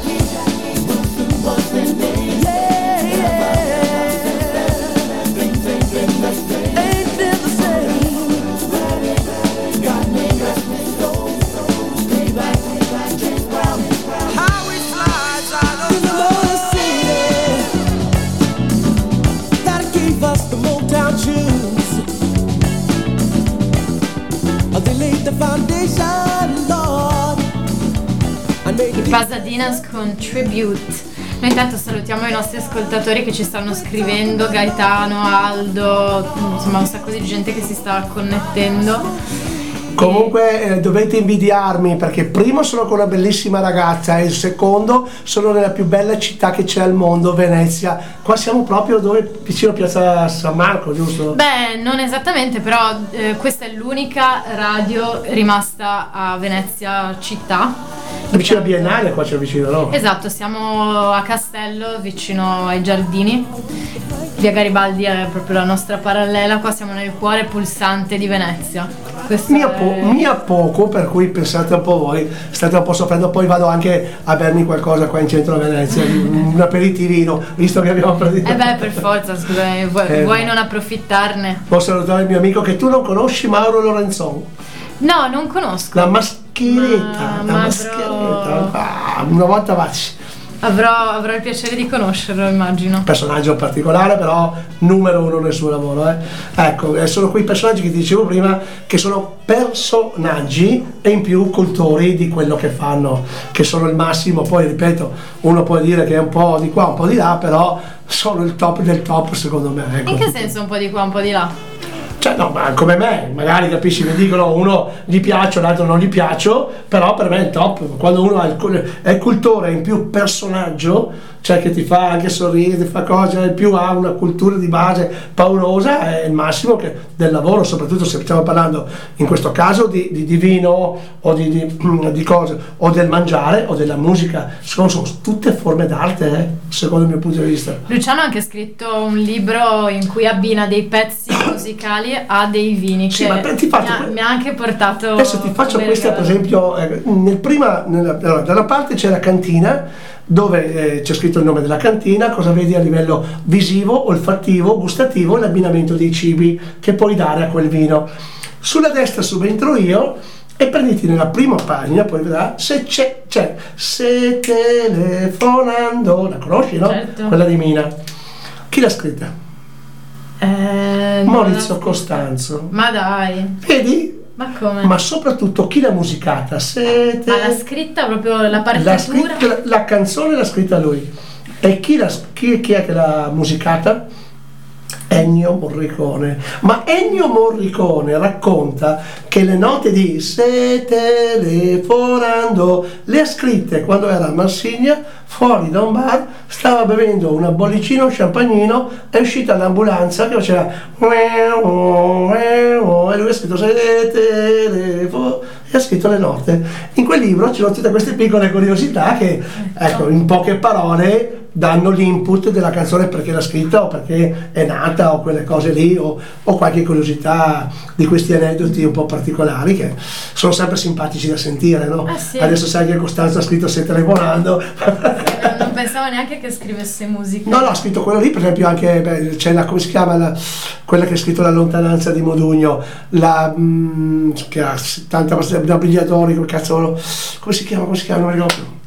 he went through what's in me. Pasadinas con Tribute. Noi intanto salutiamo i nostri ascoltatori che ci stanno scrivendo, Gaetano, Aldo, insomma un sacco di gente che si sta connettendo. Comunque dovete invidiarmi, perché primo sono con una bellissima ragazza e il secondo sono nella più bella città che c'è al mondo, Venezia. Qua siamo proprio dove? Vicino Piazza San Marco, giusto? Beh, non esattamente, però questa è l'unica radio rimasta a Venezia città. Vicino a Biennale, qua c'è vicino, no? Esatto, siamo a Castello, vicino ai giardini. Via Garibaldi è proprio la nostra parallela, qua siamo nel cuore pulsante di Venezia. Mia poco, per cui pensate un po' voi, state un po' soffrendo, poi vado anche a bermi qualcosa qua in centro a Venezia, un aperitivino, visto che abbiamo preso. Beh, per forza, scusami, vuoi non approfittarne? Posso salutare il mio amico che tu non conosci, Mauro Lorenzon? No, non conosco. La mascheretta. Una volta vacci. Avrò il piacere di conoscerlo, immagino. Personaggio particolare, però numero uno nel suo lavoro. Ecco, sono quei personaggi che ti dicevo prima, che sono personaggi e in più cultori di quello che fanno, che sono il massimo. Poi ripeto, uno può dire che è un po' di qua, un po' di là, però sono il top del top, secondo me. Ecco. In che senso un po' di qua, un po' di là? Cioè no, ma come me, magari capisci, mi dicono uno gli piaccio, l'altro non gli piaccio, però per me è il top. Quando uno è cultore in più personaggio, cioè che ti fa anche sorridere, ti fa cose, in più ha una cultura di base paurosa, è il massimo che, del lavoro, soprattutto se stiamo parlando in questo caso di vino o di cose, o del mangiare o della musica, sono tutte forme d'arte, secondo il mio punto di vista. Luciano ha anche scritto un libro in cui abbina dei pezzi musicali a dei vini, sì, che ma ti faccio, mi ha anche portato. Adesso ti faccio questa, per esempio, da una parte c'è la cantina, dove c'è scritto il nome della cantina, cosa vedi a livello visivo, olfattivo, gustativo e l'abbinamento dei cibi che puoi dare a quel vino. Sulla destra subentro io e prenditi nella prima pagina, poi vedrà se c'è Se telefonando, la conosci, no? Certo. Quella di Mina. Chi l'ha scritta? Maurizio Costanzo. Ma dai, vedi? Ma come? Ma soprattutto chi l'ha musicata? Ma l'ha scritta proprio, la partitura? La canzone l'ha scritta lui. E chi è che l'ha musicata? Ennio Morricone. Ma Ennio Morricone racconta che le note di Se telefonando le ha scritte quando era a Marsiglia, fuori da un bar, stava bevendo una bollicina, un champagnino, è uscita l'ambulanza che faceva e lui ha scritto Se telefonando e ha scritto le note. In quel libro ci sono tutte queste piccole curiosità che, ecco, in poche parole danno l'input della canzone, perché l'ha scritta o perché è nata o quelle cose lì, o qualche curiosità di questi aneddoti un po' particolari che sono sempre simpatici da sentire, no? Ah, sì. Adesso sai che Costanza ha scritto Se telefonando. Non pensavo neanche che scrivesse musica. No, ha scritto quello lì, per esempio anche c'è la, come si chiama, quella che ha scritto La lontananza di Modugno, che ha 70 abbigliatori, quel cazzolo, come si chiama, non mi ricordo.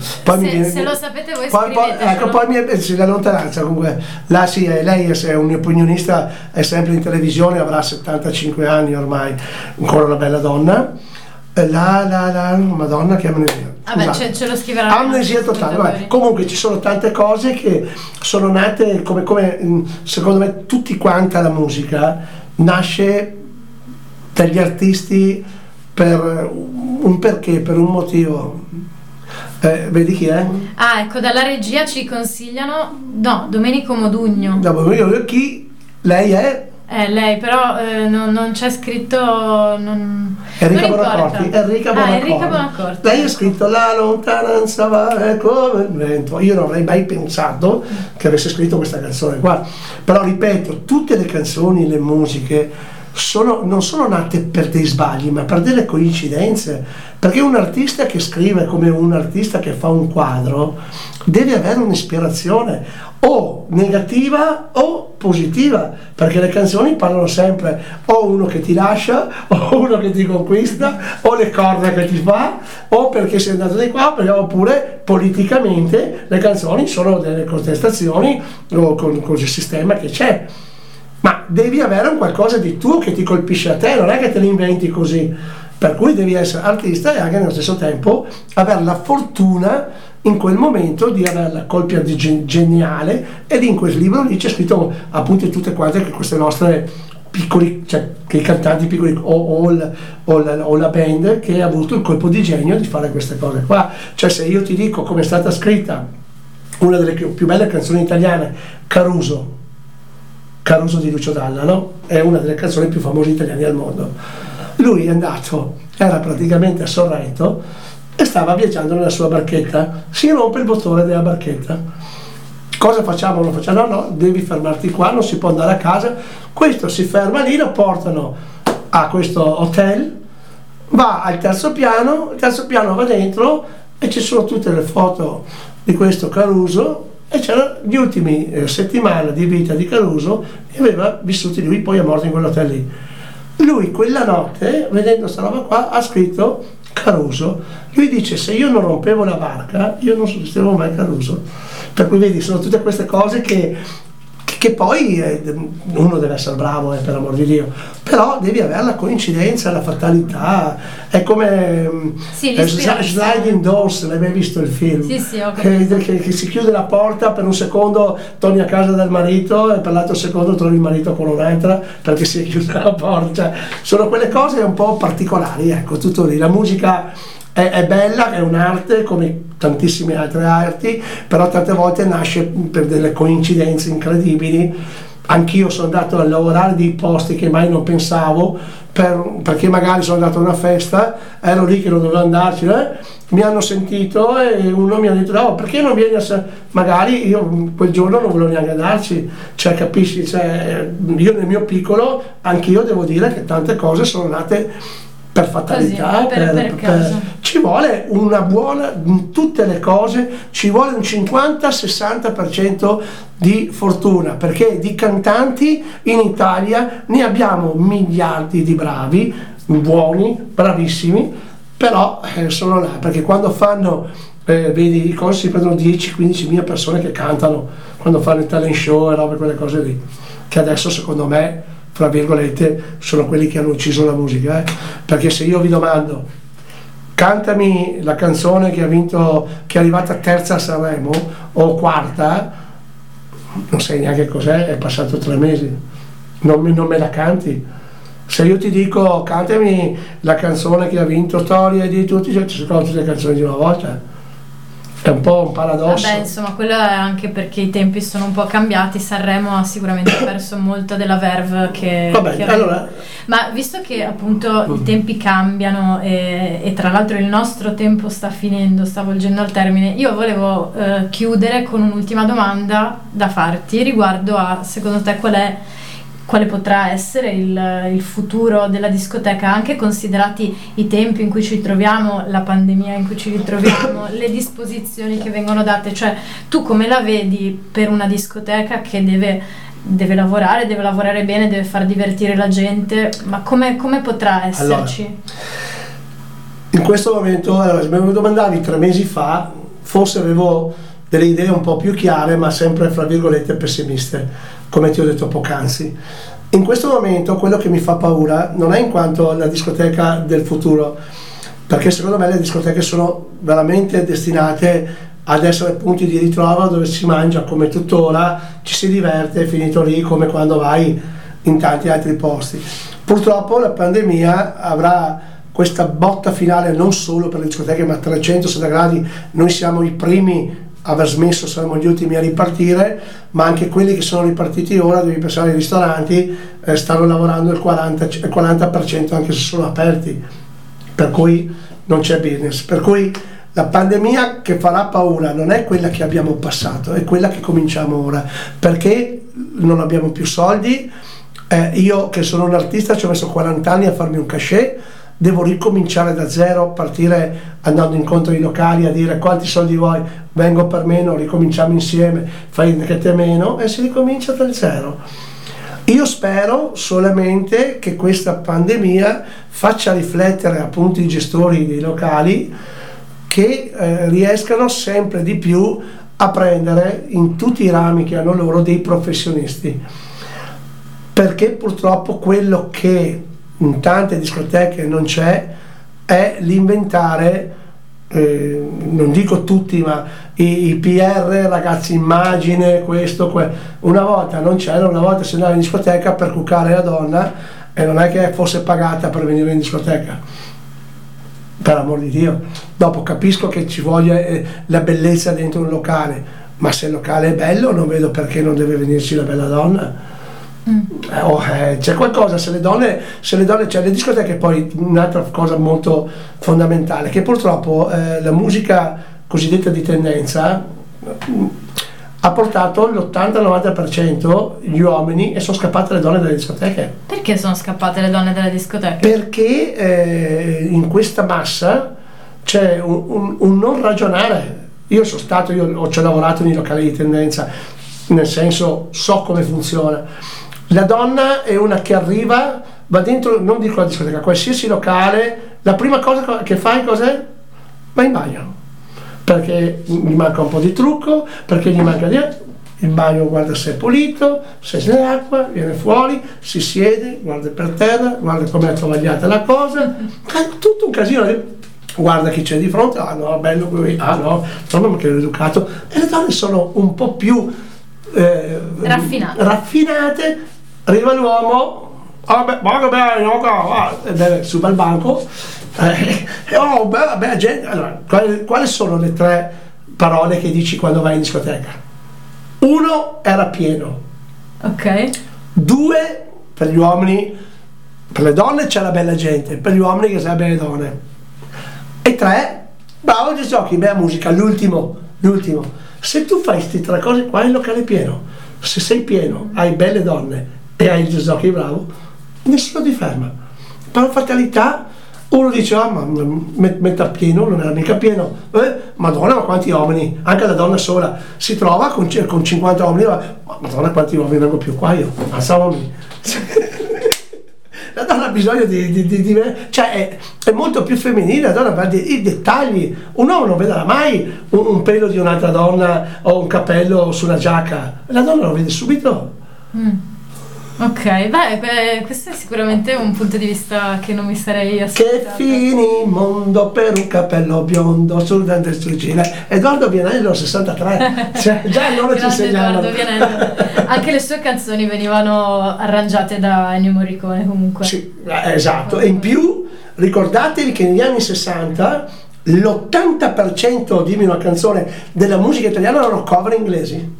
Se lo sapete voi scrivetecelo. Ecco, poi la lontananza, comunque là sì, lei è un opinionista, è sempre in televisione, avrà 75 anni ormai, ancora una bella donna. La Madonna, che amnesia. Vabbè, ce lo scriverà. Amnesia totale. Vabbè. Comunque ci sono tante cose che sono nate come secondo me tutti quanti, la musica nasce dagli artisti per un perché, per un motivo. Vedi chi è? Ah, ecco, dalla regia ci consigliano Domenico Modugno. Chi? Lei è? Lei, però non c'è scritto. Enrica Bonacorti. Lei ha scritto La lontananza va come il vento. Io non avrei mai pensato che avesse scritto questa canzone qua. Però ripeto, tutte le canzoni, le musiche non sono nate per dei sbagli, ma per delle coincidenze. Perché un artista che scrive, come un artista che fa un quadro, deve avere un'ispirazione o negativa o positiva, perché le canzoni parlano sempre o uno che ti lascia o uno che ti conquista o le corna che ti fa o perché sei andato di qua, oppure politicamente le canzoni sono delle contestazioni con il sistema che c'è, ma devi avere un qualcosa di tuo che ti colpisce a te, non è che te lo inventi così. per cui devi essere artista e anche nello stesso tempo avere la fortuna in quel momento di avere la colpa di geniale, ed in quel libro lì c'è scritto appunto tutte quante che queste nostre piccoli, cioè che i cantanti piccoli o la band che ha avuto il colpo di genio di fare queste cose qua. Cioè se io ti dico come è stata scritta una delle più belle canzoni italiane, Caruso di Lucio Dalla, no? È una delle canzoni più famose italiane al mondo. Lui è andato, era praticamente a Sorrento e stava viaggiando nella sua barchetta, si rompe il bottone della barchetta. Cosa facciamo? Non facciamo? No, devi fermarti qua, non si può andare a casa. Questo si ferma lì, lo portano a questo hotel, va al terzo piano, il terzo piano va dentro e ci sono tutte le foto di questo Caruso. E c'erano gli ultimi settimane di vita di Caruso, e aveva vissuto lui, poi è morto in quell'hotel lì. Lui quella notte, vedendo sta roba qua, ha scritto Caruso. Lui dice: se io non rompevo la barca, io non sostituivo mai Caruso. Per cui vedi, sono tutte queste cose che poi uno deve essere bravo, per amor di Dio, però devi avere la coincidenza, la fatalità. È come sì, Sliding Doors, l'hai mai visto il film? Sì, ho capito. Che si chiude la porta, per un secondo torni a casa dal marito e per l'altro secondo trovi il marito con un'altra perché si è chiusa la porta. Sono quelle cose un po' particolari, ecco, tutto lì. La musica è bella, è un'arte come tantissime altre arti, però tante volte nasce per delle coincidenze incredibili. Anch'io sono andato a lavorare dei posti che mai non pensavo, perché magari sono andato a una festa, ero lì che non dovevo andarci, mi hanno sentito e uno mi ha detto: no, perché non vieni a... magari io quel giorno non volevo neanche andarci, cioè capisci, cioè, io nel mio piccolo anch'io devo dire che tante cose sono nate per fatalità, così, per ci vuole una buona, in tutte le cose ci vuole un 50-60% di fortuna, perché di cantanti in Italia ne abbiamo miliardi di bravi, buoni, bravissimi, però sono là, perché quando fanno vedi i corsi prendono 10-15.000 persone che cantano, quando fanno il talent show e robe, quelle cose lì, che adesso secondo me tra virgolette sono quelli che hanno ucciso la musica, perché se io vi domando cantami la canzone che ha vinto, che è arrivata terza a Sanremo o quarta, non sai neanche cos'è, è passato 3 mesi, non me la canti. Se io ti dico cantami la canzone che ha vinto storie di tutti, ci sono tutte le canzoni di una volta. È un po' un paradosso. Vabbè, insomma, quello è anche perché i tempi sono un po' cambiati. Sanremo ha sicuramente perso molta della verve che... Vabbè, che allora... Ma visto che appunto i tempi cambiano e tra l'altro il nostro tempo sta finendo, sta volgendo al termine, io volevo chiudere con un'ultima domanda da farti riguardo a, secondo te, quale potrà essere il futuro della discoteca, anche considerati i tempi in cui ci troviamo, la pandemia in cui ci ritroviamo, le disposizioni che vengono date. Cioè, tu come la vedi per una discoteca che deve lavorare bene, deve far divertire la gente, ma come potrà esserci? Allora, in questo momento, se me lo domandavi 3 mesi fa, forse avevo delle idee un po' più chiare, ma sempre fra virgolette pessimiste, come ti ho detto poc'anzi. In questo momento quello che mi fa paura non è in quanto la discoteca del futuro, perché secondo me le discoteche sono veramente destinate ad essere punti di ritrovo dove si mangia come tuttora, ci si diverte, è finito lì, come quando vai in tanti altri posti. Purtroppo la pandemia avrà questa botta finale non solo per le discoteche, ma a 360 gradi. Noi siamo i primi aver smesso, saremo gli ultimi a ripartire, ma anche quelli che sono ripartiti ora, devi pensare ai ristoranti, stanno lavorando il 40% anche se sono aperti, per cui non c'è business. Per cui la pandemia che farà paura non è quella che abbiamo passato, è quella che cominciamo ora, perché non abbiamo più soldi. Io che sono un artista ci ho messo 40 anni a farmi un cachet, devo ricominciare da zero, partire andando incontro ai locali a dire quanti soldi vuoi, vengo per meno, ricominciamo insieme, fai anche te meno e si ricomincia dal zero. Io spero solamente che questa pandemia faccia riflettere appunto i gestori dei locali, che riescano sempre di più a prendere in tutti i rami che hanno loro dei professionisti, perché purtroppo quello che in tante discoteche non c'è è l'inventare, non dico tutti, ma i PR, ragazzi, immagine, questo, una volta non c'era, una volta si andava in discoteca per cuccare la donna e non è che fosse pagata per venire in discoteca, per amor di Dio. Dopo capisco che ci voglia la bellezza dentro un locale, ma se il locale è bello non vedo perché non deve venirci la bella donna. C'è qualcosa, se le donne, cioè le discoteche, poi un'altra cosa molto fondamentale, che purtroppo la musica cosiddetta di tendenza ha portato l'80-90% gli uomini, e sono scappate le donne dalle discoteche. Perché sono scappate le donne dalle discoteche? Perché in questa massa c'è un non ragionare. Io ci ho lavorato nei locali di tendenza, nel senso so come funziona. La donna è una che arriva, va dentro, non dico la discoteca, qualsiasi locale, la prima cosa che fai cos'è? Va in bagno, perché gli manca un po' di trucco, perché gli manca il bagno, guarda se è pulito, se c'è l'acqua, viene fuori, si siede, guarda per terra, guarda com'è travagliata la cosa, tutto un casino. Guarda chi c'è di fronte, ah no, bello lui, ah no, insomma che l'ho educato. E le donne sono un po' più raffinate. Arriva l'uomo, ah beh, guarda bene, guarda, su bel banco, oh beh, gente. Allora, quali sono le tre parole che dici quando vai in discoteca? Uno, era pieno. Ok. Due, per gli uomini, per le donne c'è la bella gente, per gli uomini che sarebbe le donne. E tre, bravo, oggi giochi, bella musica, l'ultimo. Se tu fai queste tre cose qua, il locale è pieno. Se sei pieno, hai belle donne e hai il giochi bravo, nessuno ti ferma. Per fatalità, uno dice, ah, ma metà pieno, non era mica pieno. Madonna, ma quanti uomini, anche la donna sola, si trova con 50 uomini, ma madonna, quanti uomini vengo più qua io, alzavami. La donna ha bisogno di cioè è molto più femminile, la donna va i dettagli, un uomo non vedrà mai un pelo di un'altra donna o un capello su una giacca, la donna lo vede subito. Ok, beh, questo è sicuramente un punto di vista che non mi sarei aspettata. Che finì mondo per un capello biondo sul Dante Strugile. Edoardo Vianello 63, cioè, già loro ci insegnavano. Anche le sue canzoni venivano arrangiate da Ennio Morricone comunque. Sì, esatto, e in più ricordatevi che negli anni 60 l'80%, dimmi una canzone, della musica italiana erano cover inglesi.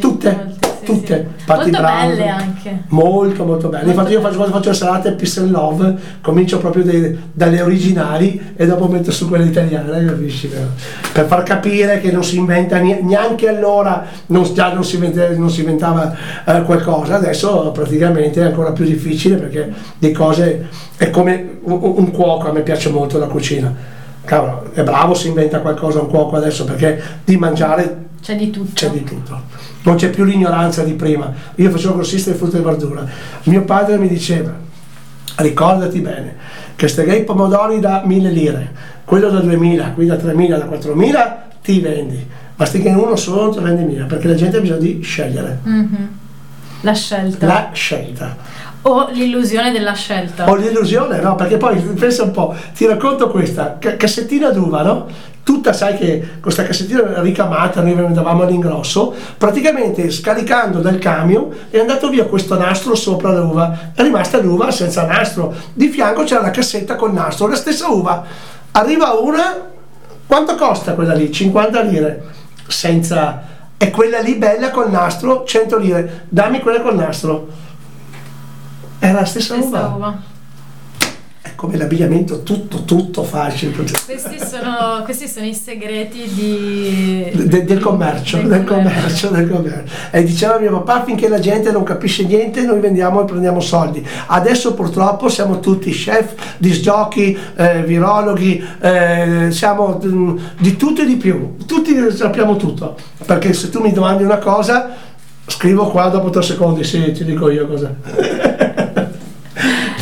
Tutte. Tutte, sì. Molto Brown, belle anche. Molto belle. Molto. Infatti io quando faccio le salate Peace and Love, comincio proprio dalle originali e dopo metto su quelle italiane, capisci? Per far capire che non si inventa neanche allora, non si inventava qualcosa, adesso praticamente è ancora più difficile perché le cose è come un cuoco, a me piace molto la cucina. Cavolo, è bravo, si inventa qualcosa un cuoco adesso perché di mangiare c'è di tutto, non c'è più l'ignoranza di prima. Io facevo grossista di frutta e verdura, mio padre mi diceva, ricordati bene che stai pomodori da 1.000 lire, quello da 2.000, qui da 3.000, da 4.000 ti vendi, ma stai che uno solo non ti vendi 1.000, perché la gente ha bisogno di scegliere. La scelta o l'illusione della scelta no, perché poi pensa un po', ti racconto questa cassettina d'uva, no? Tutta, sai che questa cassettina ricamata, noi andavamo all'ingrosso, praticamente scaricando dal camion è andato via questo nastro sopra l'uva, è rimasta l'uva senza nastro, di fianco c'era la cassetta col nastro, la stessa uva, arriva una, quanto costa quella lì? 50 lire, senza, e quella lì bella col nastro 100 lire, dammi quella col nastro, è la stessa uva. Come l'abbigliamento, tutto facile. Questi sono i segreti del commercio. E diceva mio papà, finché la gente non capisce niente noi vendiamo e prendiamo soldi. Adesso purtroppo siamo tutti chef, disgiochi, virologhi, siamo di tutto e di più, tutti sappiamo tutto, perché se tu mi domandi una cosa scrivo qua, dopo 3 secondi sì, ti dico io cosa.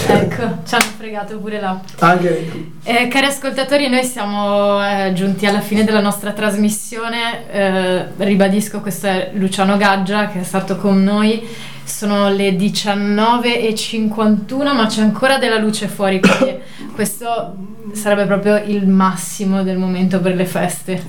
Ecco, ci hanno fregato pure là. Cari ascoltatori, noi siamo giunti alla fine della nostra trasmissione. Ribadisco, questo è Luciano Gaggia che è stato con noi. Sono le 19:51, ma c'è ancora della luce fuori, quindi questo sarebbe proprio il massimo del momento per le feste. E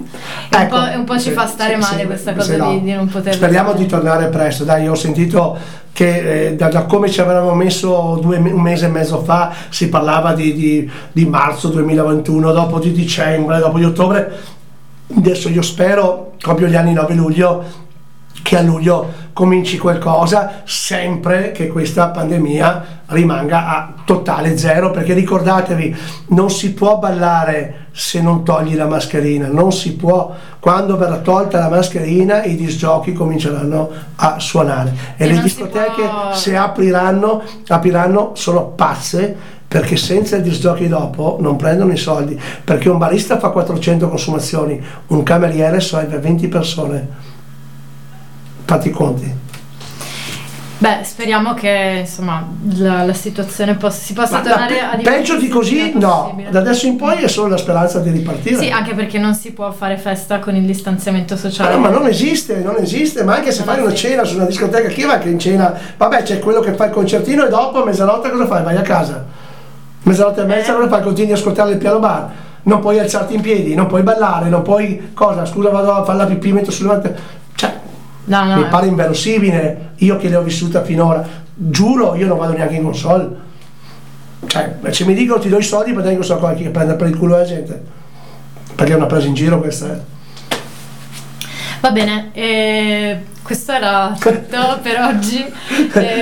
ecco, un po' ci fa stare male questa cosa di non poter... Speriamo di tornare presto, dai. Io ho sentito che da come ci avevamo messo un mese e mezzo fa si parlava di marzo 2021, dopo di dicembre, dopo di ottobre. Adesso io spero, proprio gli anni 9 luglio, che a luglio cominci qualcosa, sempre che questa pandemia rimanga a totale zero, perché ricordatevi, non si può ballare se non togli la mascherina, non si può. Quando verrà tolta la mascherina, i disgiochi cominceranno a suonare e le discoteche se apriranno sono pazze, perché senza i disgiochi dopo non prendono i soldi, perché un barista fa 400 consumazioni, un cameriere serve 20 persone. Fatti i conti. Beh, speriamo che insomma la situazione si possa tornare a divertirsi. Peggio di così no, da adesso in poi è solo la speranza di ripartire. Sì, anche perché non si può fare festa con il distanziamento sociale. Ma non esiste, ma anche se fai una cena su una discoteca, chi va che in cena? Vabbè, c'è quello che fa il concertino e dopo a mezzanotte cosa fai? Vai a casa. Mezzanotte e mezza cosa fai? Continui a ascoltare il piano bar. Non puoi alzarti in piedi, non puoi ballare, non puoi cosa? Scusa, vado a fare la pipì, metto sul davanti. No, mi pare inverosimile, io che le ho vissuta finora, giuro, io non vado neanche in console. Cioè, se mi dicono ti do i soldi, per tenere so qualche che prende per il culo la gente, perché è una presa in giro questa. Va bene, questo era tutto per oggi.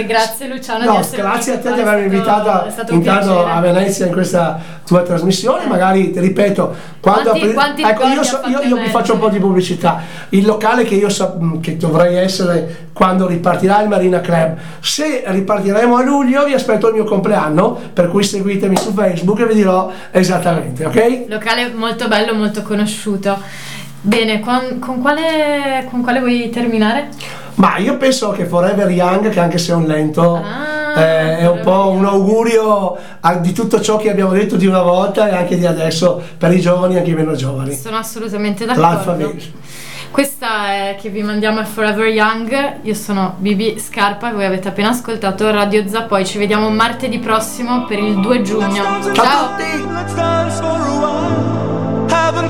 Grazie Luciano, no, di essere grazie a te di avermi invitato intanto a Venezia in questa tua trasmissione. Magari ti ripeto, quando quanti io vi faccio un po' di pubblicità. Il locale che che dovrei essere quando ripartirà è il Marina Club. Se ripartiremo a luglio vi aspetto il mio compleanno, per cui seguitemi su Facebook e vi dirò esattamente, ok? Locale molto bello, molto conosciuto. Bene, con quale vuoi terminare? Ma io penso che Forever Young, che anche se è un lento, è un po' un augurio di tutto ciò che abbiamo detto di una volta e anche di adesso, per i giovani e anche i meno giovani. Sono assolutamente d'accordo. Questa è che vi mandiamo a Forever Young. Io sono Bibi Scarpa e voi avete appena ascoltato Radio Zappoi. Ci vediamo martedì prossimo per il 2 giugno. Ciao! Heaven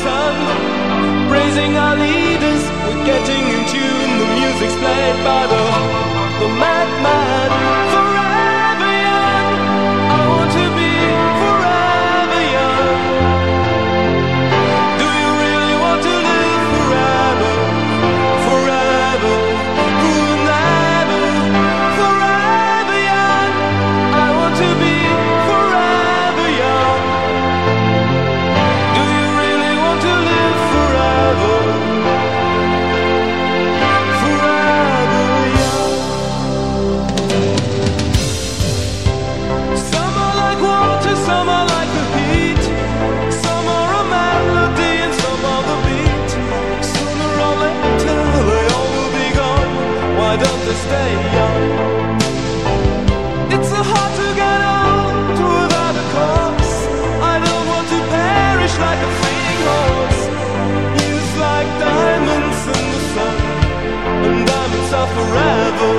sun, praising our leaders, we're getting in tune. The music's played by the madman. Forever young, I want to be forever young. Do you really want to live forever? Forever, forever, forever, forever young. I want to be forever young. Some are like the heat, some are a melody and some are the beat. Sooner or later they all will be gone, why don't they stay young? It's so hard to get out without a cause, I don't want to perish like a fleeting horse. Used like diamonds in the sun, and diamonds are forever.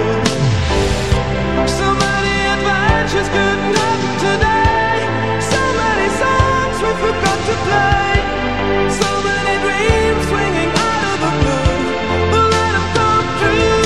So many adventures couldn't happen today, forgot to play. So many dreams swinging out of the blue, but let them come true.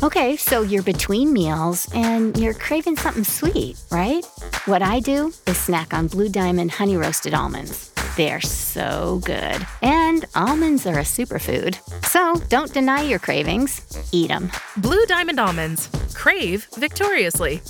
Okay, so you're between meals and you're craving something sweet, right? What I do is snack on Blue Diamond honey roasted almonds. They're so good. And almonds are a superfood. So don't deny your cravings. Eat them. Blue Diamond almonds. Crave victoriously.